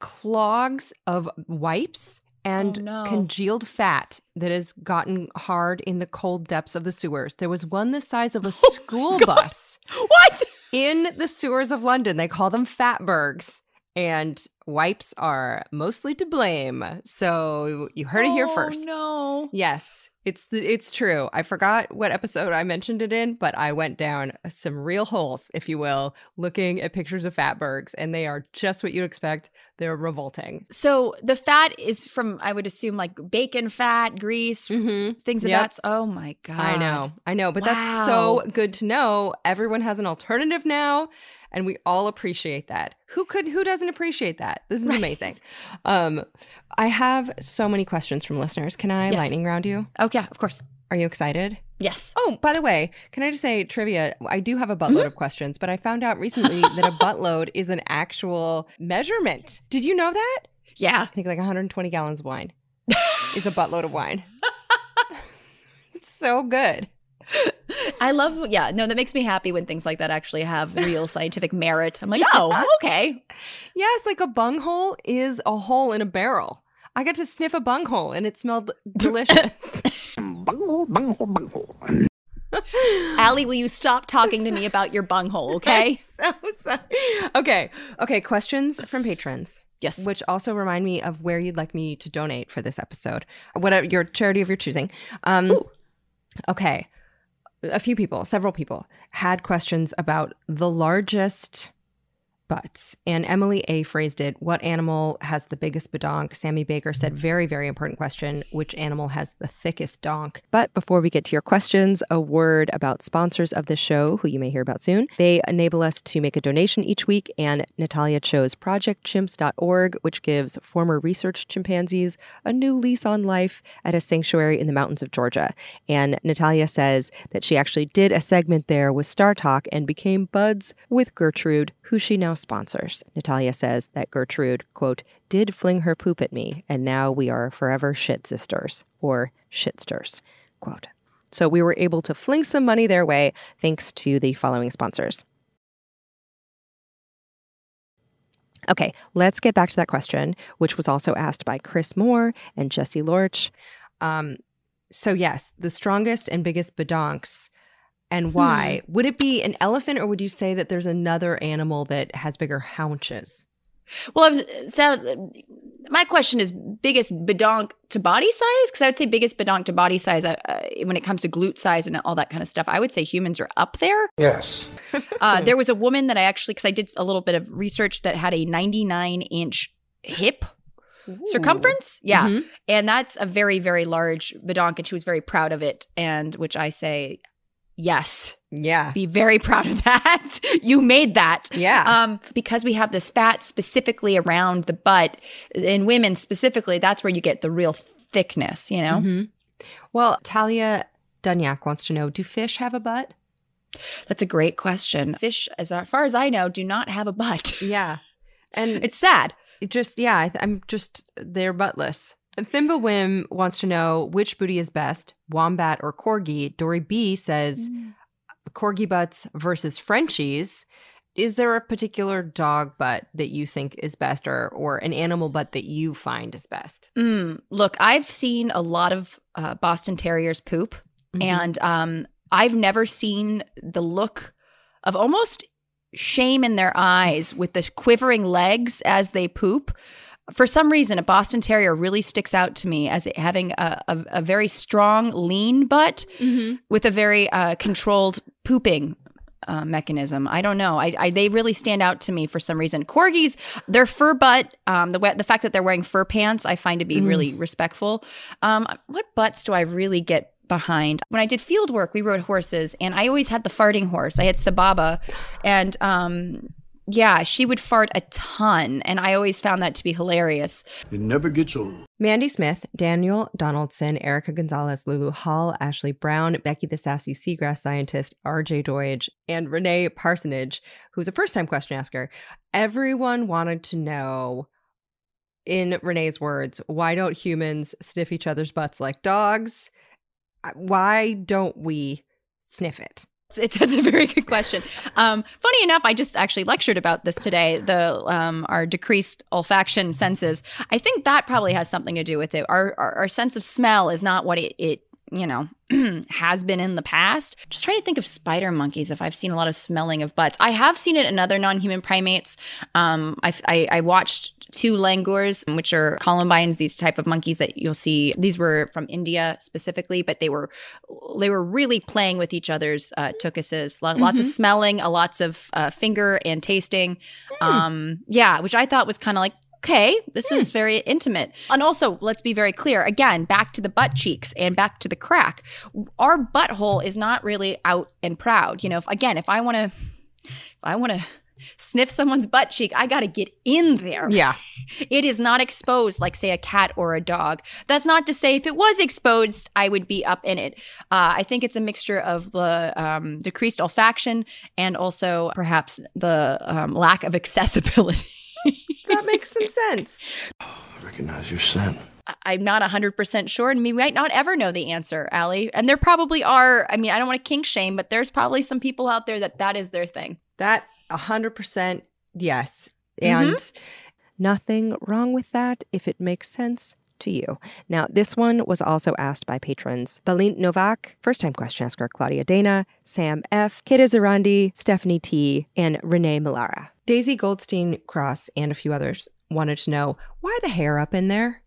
clogs of wipes and oh, no. congealed fat that has gotten hard in the cold depths of the sewers. There was one the size of a oh school bus. What? In the sewers of London. They call them fatbergs. And wipes are mostly to blame. So you heard it oh, here first. No. Yes, it's it's true. I forgot what episode I mentioned it in, but I went down some real holes, if you will, looking at pictures of fatbergs, and they are just what you'd expect. They're revolting. So the fat is from, I would assume, like bacon fat, grease, mm-hmm. things of yep. that. Oh my God. I know. I know. But wow. That's so good to know. Everyone has an alternative now. And we all appreciate that. Who could? Who doesn't appreciate that? This is right. amazing. Um, I have so many questions from listeners. Can I yes. lightning round you? Oh, yeah, of course. Are you excited? Yes. Oh, by the way, can I just say trivia? I do have a buttload mm-hmm. of questions, but I found out recently that a buttload is an actual measurement. Did you know that? Yeah. I think like one hundred twenty gallons of wine is a buttload of wine. It's so good. I love, yeah, no, that makes me happy when things like that actually have real scientific merit. I'm like, yes. oh, okay. Yes, like a bunghole is a hole in a barrel. I got to sniff a bunghole and it smelled delicious. Bunghole, bunghole, bunghole. Allie, will you stop talking to me about your bunghole, okay? I'm so sorry. Okay, okay, questions from patrons. Yes. Which also remind me of where you'd like me to donate for this episode. What, your charity of your choosing. Um, okay. A few people, several people, had questions about the largest butts. And Emily A. phrased it, what animal has the biggest badonk? Sammy Baker said, very, very important question, which animal has the thickest donk? But before we get to your questions, a word about sponsors of the show, who you may hear about soon. They enable us to make a donation each week, and Natalia chose Project Chimps dot org, which gives former research chimpanzees a new lease on life at a sanctuary in the mountains of Georgia. And Natalia says that she actually did a segment there with StarTalk and became buds with Gertrude, who she now sponsors. Natalia says that Gertrude, quote, did fling her poop at me, and now we are forever shit sisters, or shitsters, quote. So we were able to fling some money their way thanks to the following sponsors. Okay, let's get back to that question, which was also asked by Chris Moore and Jesse Lorch. Um, so yes, the strongest and biggest badonks. And why? Hmm. Would it be an elephant, or would you say that there's another animal that has bigger haunches? Well, so my question is biggest badonk to body size? Because I would say biggest badonk to body size uh, when it comes to glute size and all that kind of stuff. I would say humans are up there. Yes. uh, there was a woman that I actually, because I did a little bit of research, that had a ninety-nine inch hip. Ooh. Circumference. Yeah. Mm-hmm. And that's a very, very large badonk. And she was very proud of it. And which I say, yes. Yeah. Be very proud of that. You made that. Yeah. Um, because we have this fat specifically around the butt, in women specifically, that's where you get the real thickness, you know? Mm-hmm. Well, Talia Dunyak wants to know, do fish have a butt? That's a great question. Fish, as far as I know, do not have a butt. Yeah. And it's sad. It just, yeah, I th- I'm just, they're buttless. And Thimblewim wants to know which booty is best, wombat or corgi. Dory B says mm. corgi butts versus Frenchies. Is there a particular dog butt that you think is best, or or an animal butt that you find is best? Mm, look, I've seen a lot of uh, Boston Terriers poop, mm-hmm. and um, I've never seen the look of almost shame in their eyes with the quivering legs as they poop. For some reason, a Boston Terrier really sticks out to me as having a, a, a very strong, lean butt mm-hmm. with a very uh, controlled pooping uh, mechanism. I don't know. I, I they really stand out to me for some reason. Corgis, their fur butt, um, the the fact that they're wearing fur pants, I find to be mm. really respectful. Um, what butts do I really get behind? When I did field work, we rode horses, and I always had the farting horse. I had Sababa, and um, yeah, she would fart a ton, and I always found that to be hilarious. It never gets old. Mandy Smith, Daniel Donaldson, Erica Gonzalez, Lulu Hall, Ashley Brown, Becky the Sassy Seagrass Scientist, R J Doidge, and Renee Parsonage, who's a first-time question asker. Everyone wanted to know, in Renee's words, why don't humans sniff each other's butts like dogs? Why don't we sniff it? It's, that's a very good question. Um, funny enough, I just actually lectured about this today, the um, our decreased olfaction senses. I think that probably has something to do with it. Our our, our sense of smell is not what it, it you know, has been in the past. Just trying to think of spider monkeys, if I've seen a lot of smelling of butts. I have seen it in other non-human primates. Um, I, I, I watched two langurs, which are columbines, these type of monkeys that you'll see. These were from India specifically, but they were they were really playing with each other's uh, tuchuses. Lots mm-hmm. of smelling, uh, lots of uh, finger and tasting. Mm. Um, yeah, which I thought was kind of like, okay, this mm. is very intimate. And also, let's be very clear, again, back to the butt cheeks and back to the crack. Our butthole is not really out and proud. You know, if, again, if I want to, if I want to sniff someone's butt cheek, I got to get in there. Yeah. It is not exposed like, say, a cat or a dog. That's not to say if it was exposed, I would be up in it. Uh, I think it's a mixture of the um, decreased olfaction and also perhaps the um, lack of accessibility. That makes some sense. Oh, I recognize your scent. I'm not one hundred percent sure, and we might not ever know the answer, Allie. And there probably are, I mean, I don't want to kink shame, but there's probably some people out there that that is their thing. That A hundred percent yes. And mm-hmm. nothing wrong with that if it makes sense to you. Now, this one was also asked by patrons. Balint Novak, first-time question asker, Claudia Dana, Sam F., Keda Zarandi, Stephanie T., and Renee Millara. Daisy Goldstein Cross and a few others wanted to know, why the hair up in there?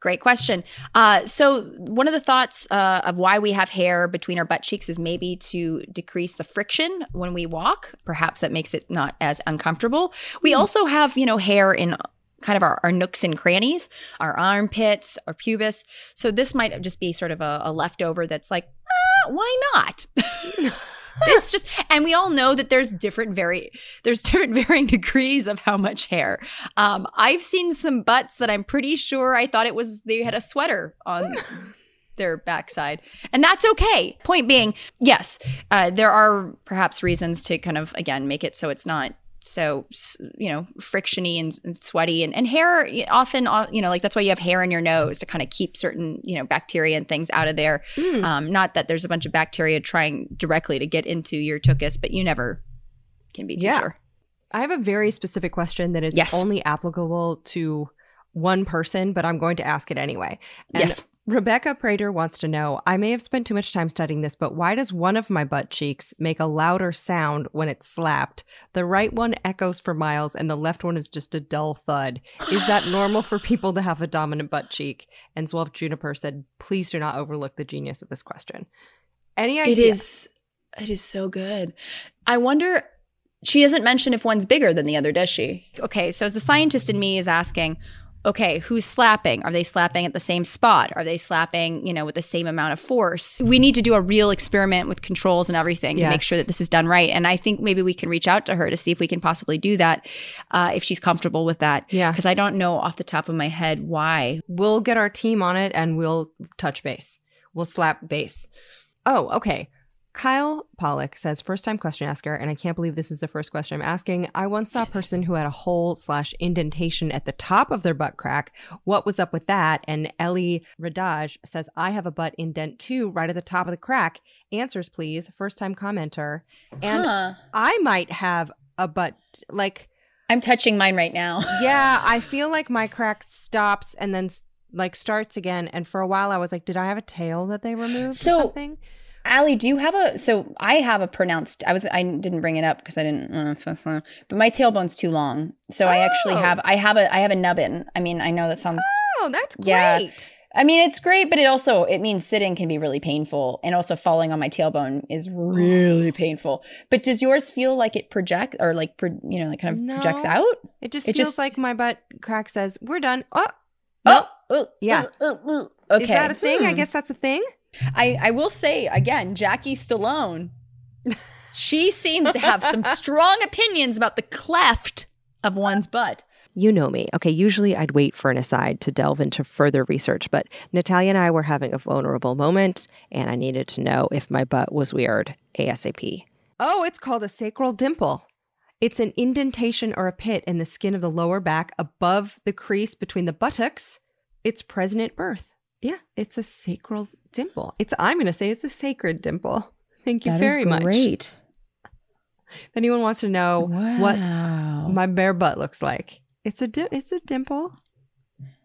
Great question. Uh, so one of the thoughts uh, of why we have hair between our butt cheeks is maybe to decrease the friction when we walk. Perhaps that makes it not as uncomfortable. We mm. also have, you know, hair in kind of our, our nooks and crannies, our armpits, our pubis. So this might just be sort of a, a leftover that's like, ah, why not? It's just, and we all know that there's different very there's different varying degrees of how much hair. Um, I've seen some butts that I'm pretty sure I thought it was they had a sweater on their backside, and that's okay. Point being, yes, uh, there are perhaps reasons to kind of again make it so it's not so, you know, frictiony and, and sweaty, and, and hair often, you know, like that's why you have hair in your nose to kind of keep certain, you know, bacteria and things out of there. Mm. Um, not that there's a bunch of bacteria trying directly to get into your tuchus, but you never can be too yeah. sure. I have a very specific question that is yes. only applicable to one person, but I'm going to ask it anyway. And yes. Rebecca Prater wants to know, I may have spent too much time studying this, but why does one of my butt cheeks make a louder sound when it's slapped? The right one echoes for miles and the left one is just a dull thud. Is that normal for people to have a dominant butt cheek? And Zwolf Juniper said, please do not overlook the genius of this question. Any idea? It is, it is so good. I wonder, she doesn't mention if one's bigger than the other, does she? Okay, so as the scientist in me is asking, okay, who's slapping? Are they slapping at the same spot? Are they slapping, you know, with the same amount of force? We need to do a real experiment with controls and everything yes. to make sure that this is done right. And I think maybe we can reach out to her to see if we can possibly do that, uh, if she's comfortable with that. Yeah. Because I don't know off the top of my head why. We'll get our team on it and we'll touch base. We'll slap base. Oh, okay. Kyle Pollock says, first time question asker, and I can't believe this is the first question I'm asking. I once saw a person who had a hole slash indentation at the top of their butt crack. What was up with that? And Ellie Radaj says, I have a butt indent too, right at the top of the crack. Answers, please. First time commenter. And huh. I might have a butt, like. I'm touching mine right now. Yeah, I feel like my crack stops and then like starts again. And for a while I was like, did I have a tail that they removed so- or something? Allie, do you have a, so I have a pronounced, I was, I didn't bring it up because I didn't, uh, but my tailbone's too long. So oh. I actually have, I have a, I have a nubbin. I mean, I know that sounds. Oh, that's great. Yeah. I mean, it's great, but it also, it means sitting can be really painful. And also falling on my tailbone is really painful. But does yours feel like it projects or like, pro, you know, like kind of no, projects out? It just it feels just, like my butt crack says, we're done. Oh, oh, oh yeah. Oh, oh, oh. Okay. Is that a thing? Hmm. I guess that's a thing. I, I will say, again, Jackie Stallone, she seems to have some strong opinions about the cleft of one's butt. You know me. Okay, usually I'd wait for an aside to delve into further research, but Natalia and I were having a vulnerable moment, and I needed to know if my butt was weird ASAP. Oh, it's called a sacral dimple. It's an indentation or a pit in the skin of the lower back above the crease between the buttocks. It's present at birth. Yeah, it's a sacral dimple. It's I'm going to say it's a sacred dimple. Thank you that very much. That is great. If anyone wants to know wow. what my bare butt looks like, it's a di- it's a dimple.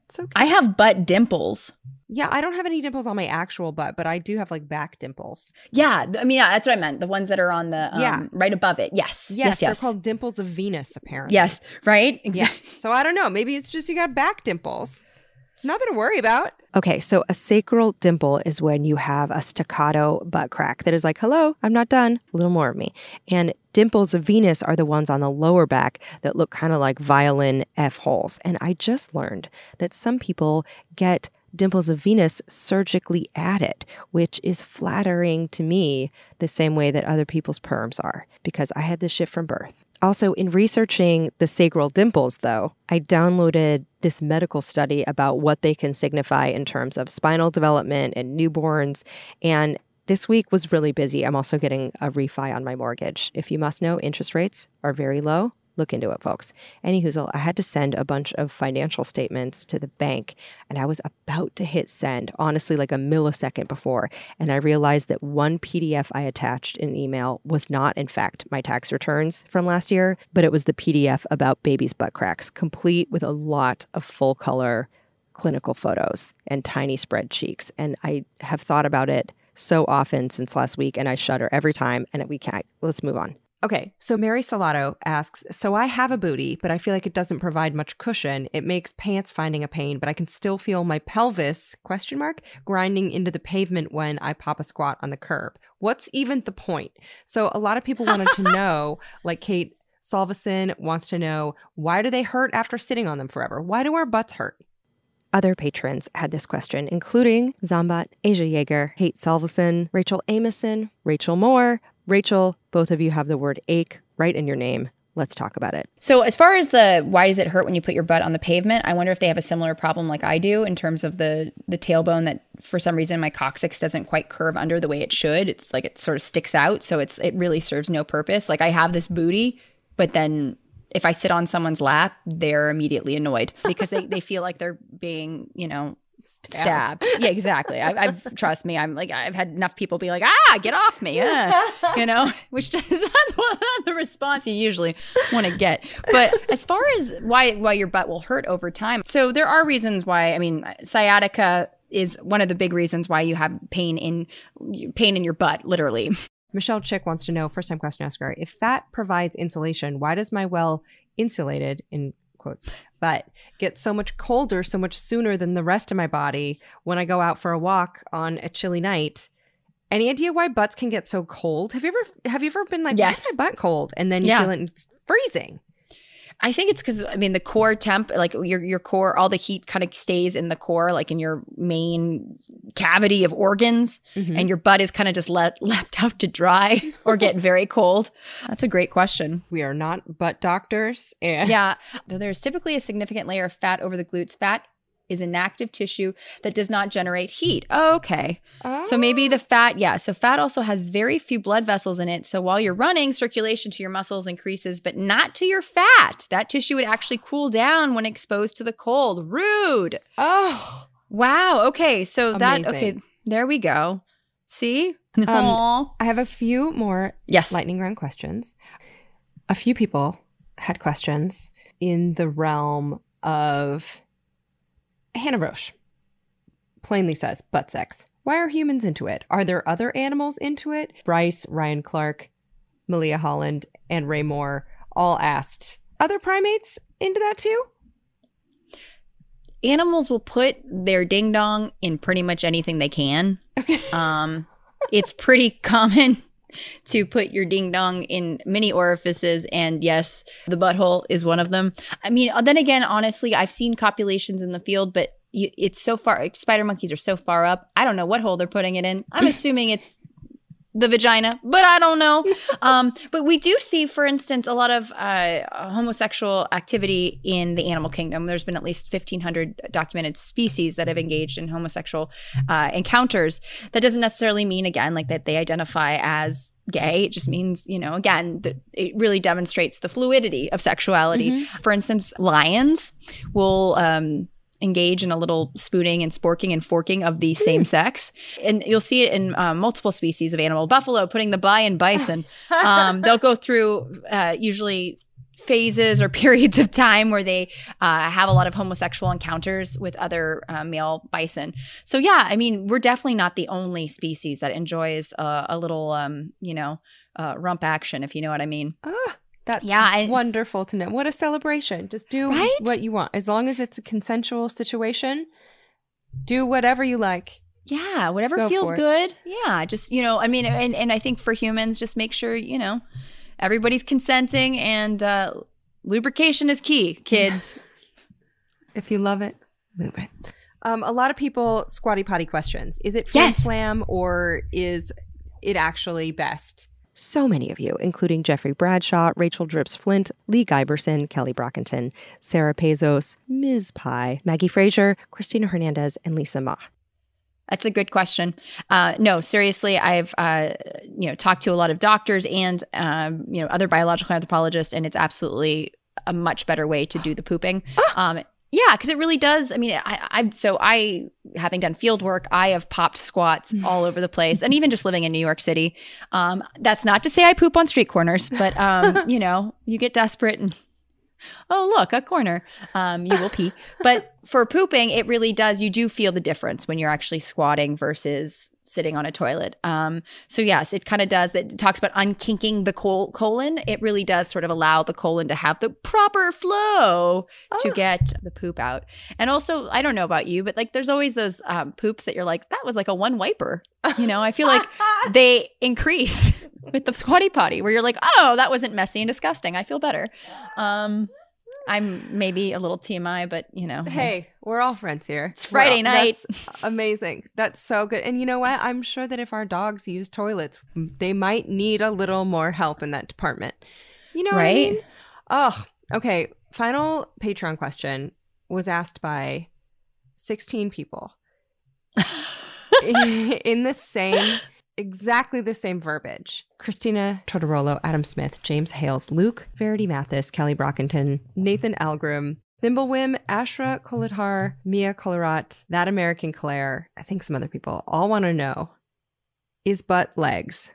It's okay. I have butt dimples. Yeah, I don't have any dimples on my actual butt, but I do have like back dimples. Yeah, I mean, yeah, that's what I meant. The ones that are on the um, yeah. right above it. Yes, yes, yes. They're yes. called dimples of Venus, apparently. Yes, right? Exactly. Yeah. So I don't know. Maybe it's just you got back dimples. Nothing to worry about. Okay, so a sacral dimple is when you have a staccato butt crack that is like, hello, I'm not done, a little more of me. And dimples of Venus are the ones on the lower back that look kind of like violin F-holes. And I just learned that some people get dimples of Venus surgically added, which is flattering to me the same way that other people's perms are, because I had this shit from birth. Also, in researching the sacral dimples, though, I downloaded this medical study about what they can signify in terms of spinal development and newborns. And this week was really busy. I'm also getting a refi on my mortgage. If you must know, interest rates are very low. Look into it, folks. Anywho, I had to send a bunch of financial statements to the bank, and I was about to hit send, honestly, like a millisecond before. And I realized that one P D F I attached in an email was not, in fact, my tax returns from last year, but it was the P D F about babies' butt cracks, complete with a lot of full color clinical photos and tiny spread cheeks. And I have thought about it so often since last week, and I shudder every time. And we can't, let's move on. Okay, so Mary Salato asks, so I have a booty, but I feel like it doesn't provide much cushion. It makes pants finding a pain, but I can still feel my pelvis, question mark, grinding into the pavement when I pop a squat on the curb. What's even the point? So a lot of people wanted to know, like Kate Salveson wants to know, why do they hurt after sitting on them forever? Why do our butts hurt? Other patrons had this question, including Zombat, Asia Yeager, Kate Salveson, Rachel Amison, Rachel Moore, Rachel, both of you have the word ache right in your name. Let's talk about it. So as far as the why does it hurt when you put your butt on the pavement, I wonder if they have a similar problem like I do in terms of the the tailbone that for some reason my coccyx doesn't quite curve under the way it should. It's like it sort of sticks out. So it's it really serves no purpose. Like I have this booty, but then if I sit on someone's lap, they're immediately annoyed because they, they feel like they're being, you know, Stabbed. stabbed. Yeah, exactly. I, I've trust me. I'm like I've had enough people be like, ah, get off me, uh, you know, which is not the, the response you usually want to get. But as far as why why your butt will hurt over time, so there are reasons why. I mean, sciatica is one of the big reasons why you have pain in pain in your butt, literally. Michelle Chick wants to know, first time question asker, if fat provides insulation, why does my well insulated, in quotes, but get so much colder so much sooner than the rest of my body when I go out for a walk on a chilly night? Any idea why butts can get so cold? Have you ever have you ever been like, yes, why is my butt cold? And then you yeah. feel it and it's freezing. I think it's because, I mean, the core temp, like your your core, all the heat kind of stays in the core, like in your main cavity of organs, mm-hmm. and your butt is kind of just let, left out to dry or get very cold. That's a great question. We are not butt doctors. And- yeah. There's typically a significant layer of fat over the glutes. Fat is inactive tissue that does not generate heat. Oh, okay. Oh. So maybe the fat, yeah. So fat also has very few blood vessels in it. So while you're running, circulation to your muscles increases, but not to your fat. That tissue would actually cool down when exposed to the cold. Rude. Oh. Wow. Okay. So amazing. That, okay. There we go. See? Um, I have a few more yes. lightning round questions. A few people had questions in the realm of... Hannah Roche plainly says, butt sex. Why are humans into it? Are there other animals into it? Bryce, Ryan Clark, Malia Holland, and Ray Moore all asked, other primates into that too? Animals will put their ding-dong in pretty much anything they can. Okay. Um, it's pretty common to put your ding-dong in many orifices, and yes, the butthole is one of them. I mean, then again, honestly, I've seen copulations in the field, but you, it's so far, spider monkeys are so far up, I don't know what hole they're putting it in. I'm assuming it's the vagina, but I don't know. Um, but we do see, for instance, a lot of uh, homosexual activity in the animal kingdom. There's been at least fifteen hundred documented species that have engaged in homosexual uh, encounters. That doesn't necessarily mean, again, like that they identify as gay. It just means, you know, again, the, it really demonstrates the fluidity of sexuality. Mm-hmm. For instance, lions will... Um, engage in a little spooning and sporking and forking of the same sex. And you'll see it in uh, multiple species of animal. Buffalo, putting the bi in bison. Um, they'll go through uh, usually phases or periods of time where they uh, have a lot of homosexual encounters with other uh, male bison. So yeah, I mean, we're definitely not the only species that enjoys a, a little, um, you know, uh, rump action, if you know what I mean. Ah. That's yeah, I, wonderful to know. What a celebration. Just do right? what you want. As long as it's a consensual situation, do whatever you like. Yeah, whatever Go feels good. Yeah, just, you know, I mean, and, and I think for humans, just make sure, you know, everybody's consenting, and uh, lubrication is key, kids. If you love it, lube it. Um, a lot of people, squatty potty questions. Is it free yes. slam, or is it actually best? So many of you, including Jeffrey Bradshaw, Rachel Drips Flint, Lee Giberson, Kelly Brockington, Sarah Pezos, Miz Pye, Maggie Frazier, Christina Hernandez, and Lisa Ma. That's a good question. Uh, no, seriously, I've uh, you know talked to a lot of doctors and um, you know other biological anthropologists, and it's absolutely a much better way to do the pooping. Um, Yeah, because it really does. I mean, I, I'm so I, having done field work, I have popped squats all over the place, and even just living in New York City. Um, that's not to say I poop on street corners, but um, you know, you get desperate and oh look, a corner, um, you will pee. But for pooping, it really does. You do feel the difference when you're actually squatting versus sitting on a toilet. Um, so yes, it kind of does. It talks about unkinking the col- colon. It really does sort of allow the colon to have the proper flow oh. to get the poop out. And also, I don't know about you, but like there's always those um, poops that you're like, that was like a one wiper. You know, I feel like they increase with the squatty potty where you're like, oh, that wasn't messy and disgusting. I feel better. Um, I'm maybe a little T M I, but you know. Hey, we're all friends here. It's Friday all, night. That's amazing. That's so good. And you know what? I'm sure that if our dogs use toilets, they might need a little more help in that department. You know right? what I mean? Oh, okay. Final Patreon question was asked by sixteen people in the same, exactly the same verbiage. Christina Tortorolo, Adam Smith, James Hales, Luke Verity Mathis, Kelly Brockington, Nathan Algrim, Thimblewim, Ashra Kolidhar, Mia Colorat, That American Claire, I think some other people, all want to know, is butt legs?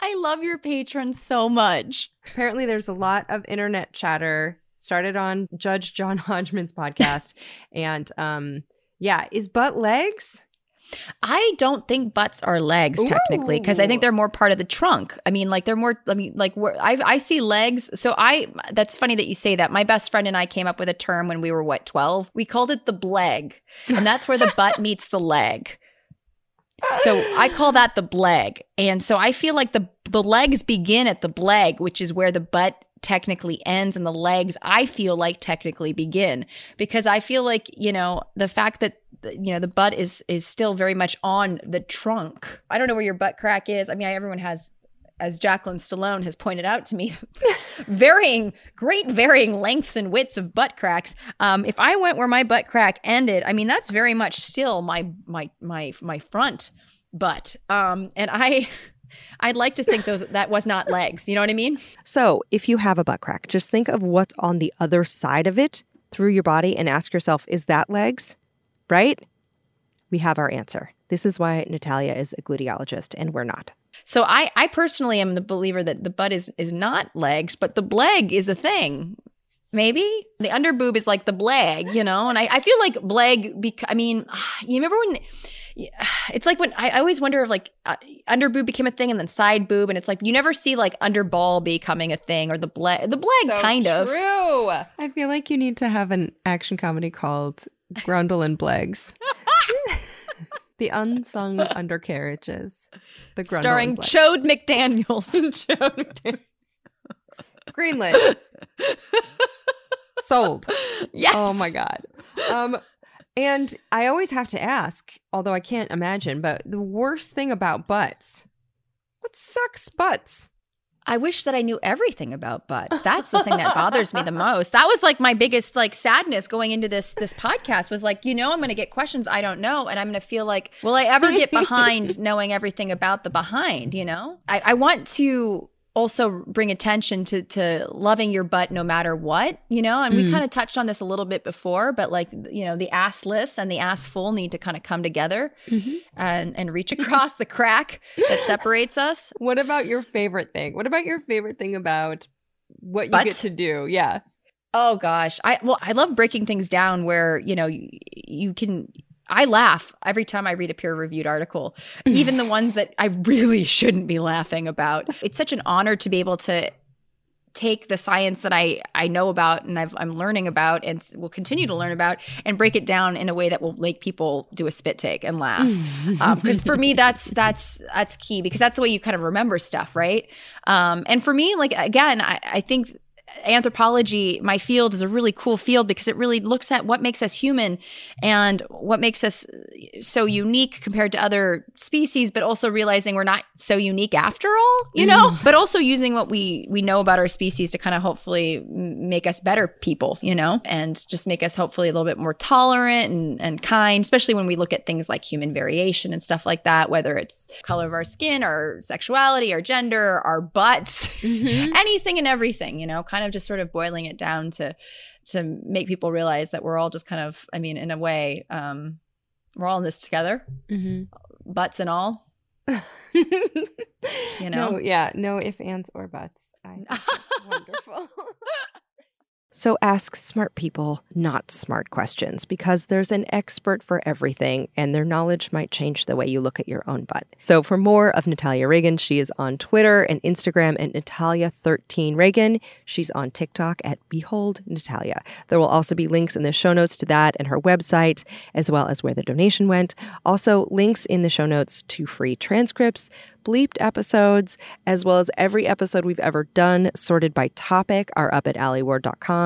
I love your patrons so much. Apparently there's a lot of internet chatter started on Judge John Hodgman's podcast. And um, yeah, is butt legs? I don't think butts are legs technically, because I think they're more part of the trunk. I mean, like they're more, I mean, like we're, I, I see legs. So I, that's funny that you say that. My best friend and I came up with a term when we were, what, twelve? We called it the bleg. And that's where the butt meets the leg. So I call that the bleg. And so I feel like the the legs begin at the bleg, which is where the butt technically ends, and the legs I feel like technically begin, because I feel like, you know, the fact that, you know, the butt is is still very much on the trunk. I don't know where your butt crack is. I mean, I, everyone has, as Jacqueline Stallone has pointed out to me, varying, great varying lengths and widths of butt cracks. Um, if I went where my butt crack ended, I mean, that's very much still my my my my front butt. Um, and I, I'd like to think those that was not legs. You know what I mean? So if you have a butt crack, just think of what's on the other side of it through your body and ask yourself, is that legs? Right? We have our answer. This is why Natalia is a gluteologist and we're not. So I, I personally am the believer that the butt is, is not legs, but the bleg is a thing. Maybe the underboob is like the bleg, you know? And I, I feel like bleg, bec- I mean, you remember when it's like when I, I always wonder if like uh, underboob became a thing and then side boob. And it's like you never see like underball becoming a thing or the bleg, the bleg so kind true. Of. True. I feel like you need to have an action comedy called Grundle and Blegs. The unsung undercarriages. The Grundle starring Chode McDaniels. Chode McDaniels. Greenlit. Sold. Yes. Oh my God. Um, and I always have to ask, although I can't imagine, but the worst thing about butts. What sucks butts? I wish that I knew everything about butts. That's the thing that bothers me the most. That was like my biggest like sadness going into this this podcast was like, you know, I'm going to get questions I don't know. And I'm going to feel like, will I ever get behind knowing everything about the behind, you know? I, I want to also bring attention to to loving your butt no matter what, you know? And we mm. kind of touched on this a little bit before, but like, you know, the assless and the assful need to kind of come together mm-hmm. and, and reach across the crack that separates us. What about your favorite thing? What about your favorite thing about what you Butts? Get to do? Yeah. Oh gosh. I well, I love breaking things down where, you know, you, you can – I laugh every time I read a peer-reviewed article, even the ones that I really shouldn't be laughing about. It's such an honor to be able to take the science that I, I know about and I've, I'm learning about and will continue to learn about and break it down in a way that will make people do a spit take and laugh. Because um, for me, that's that's that's key, because that's the way you kind of remember stuff, right? Um, and for me, like again, I, I think – anthropology, my field, is a really cool field because it really looks at what makes us human and what makes us so unique compared to other species, but also realizing we're not so unique after all, you know, mm. but also using what we we know about our species to kind of hopefully make us better people, you know, and just make us hopefully a little bit more tolerant and, and kind, especially when we look at things like human variation and stuff like that, whether it's color of our skin, our sexuality, our gender, our butts, mm-hmm. anything and everything, you know, kind of just sort of boiling it down to to make people realize that we're all just kind of, I mean, in a way, um, we're all in this together, mm-hmm. butts and all, you know? No, yeah, no ifs, ands, or buts. I think it's wonderful. So ask smart people not smart questions, because there's an expert for everything and their knowledge might change the way you look at your own butt. So for more of Natalia Reagan, she is on Twitter and Instagram at Natalia thirteen Reagan. She's on TikTok at Behold Natalia. There will also be links in the show notes to that and her website, as well as where the donation went. Also links in the show notes to free transcripts, bleeped episodes, as well as every episode we've ever done sorted by topic are up at allie ward dot com.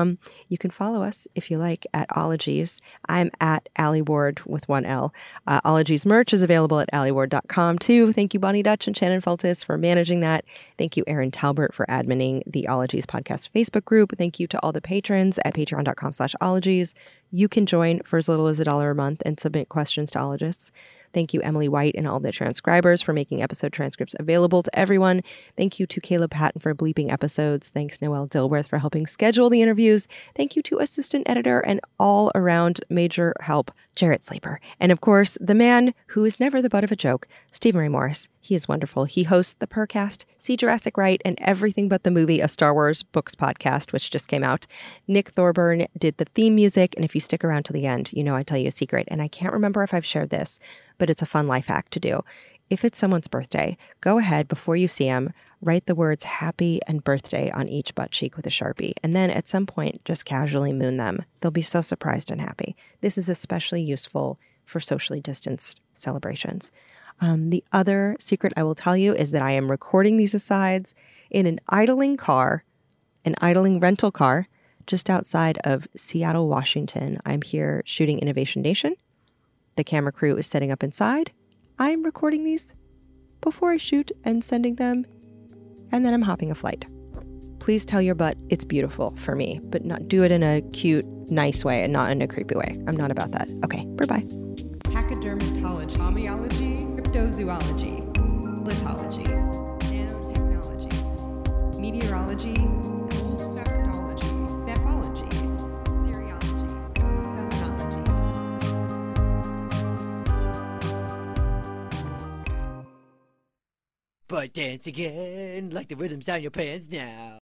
You can follow us if you like at Ologies. I'm at Allie Ward with one L. Uh, Ologies merch is available at allie ward dot com too. Thank you, Bonnie Dutch and Shannon Feltis, for managing that. Thank you, Aaron Talbert, for adminning the Ologies podcast Facebook group. Thank you to all the patrons at patreon dot com slash ologies. You can join for as little as a dollar a month and submit questions to ologists. Thank you, Emily White and all the transcribers for making episode transcripts available to everyone. Thank you to Caleb Patton for bleeping episodes. Thanks, Noelle Dilworth, for helping schedule the interviews. Thank you to assistant editor and all-around major help, Jarrett Sleeper. And of course, the man who is never the butt of a joke, Stephen Ray Morris. He is wonderful. He hosts the Purrcast, See Jurassic Right, and Everything But the Movie, a Star Wars books podcast, which just came out. Nick Thorburn did the theme music, and if you stick around to the end, you know I tell you a secret, and I can't remember if I've shared this, but it's a fun life hack to do. If it's someone's birthday, go ahead before you see them, write the words happy and birthday on each butt cheek with a Sharpie, and then at some point, just casually moon them. They'll be so surprised and happy. This is especially useful for socially distanced celebrations. Um, the other secret I will tell you is that I am recording these asides in an idling car, an idling rental car, just outside of Seattle, Washington. I'm here shooting Innovation Nation. The camera crew is setting up inside. I'm recording these before I shoot and sending them, and then I'm hopping a flight. Please tell your butt it's beautiful for me, but not do it in a cute, nice way and not in a creepy way. I'm not about that. Okay, bye-bye. Pachydermatology, homiology, cryptozoology, lithology, nanotechnology, meteorology, old factology, nephology, seriology, selenology. But dance again like the rhythm's down your pants now.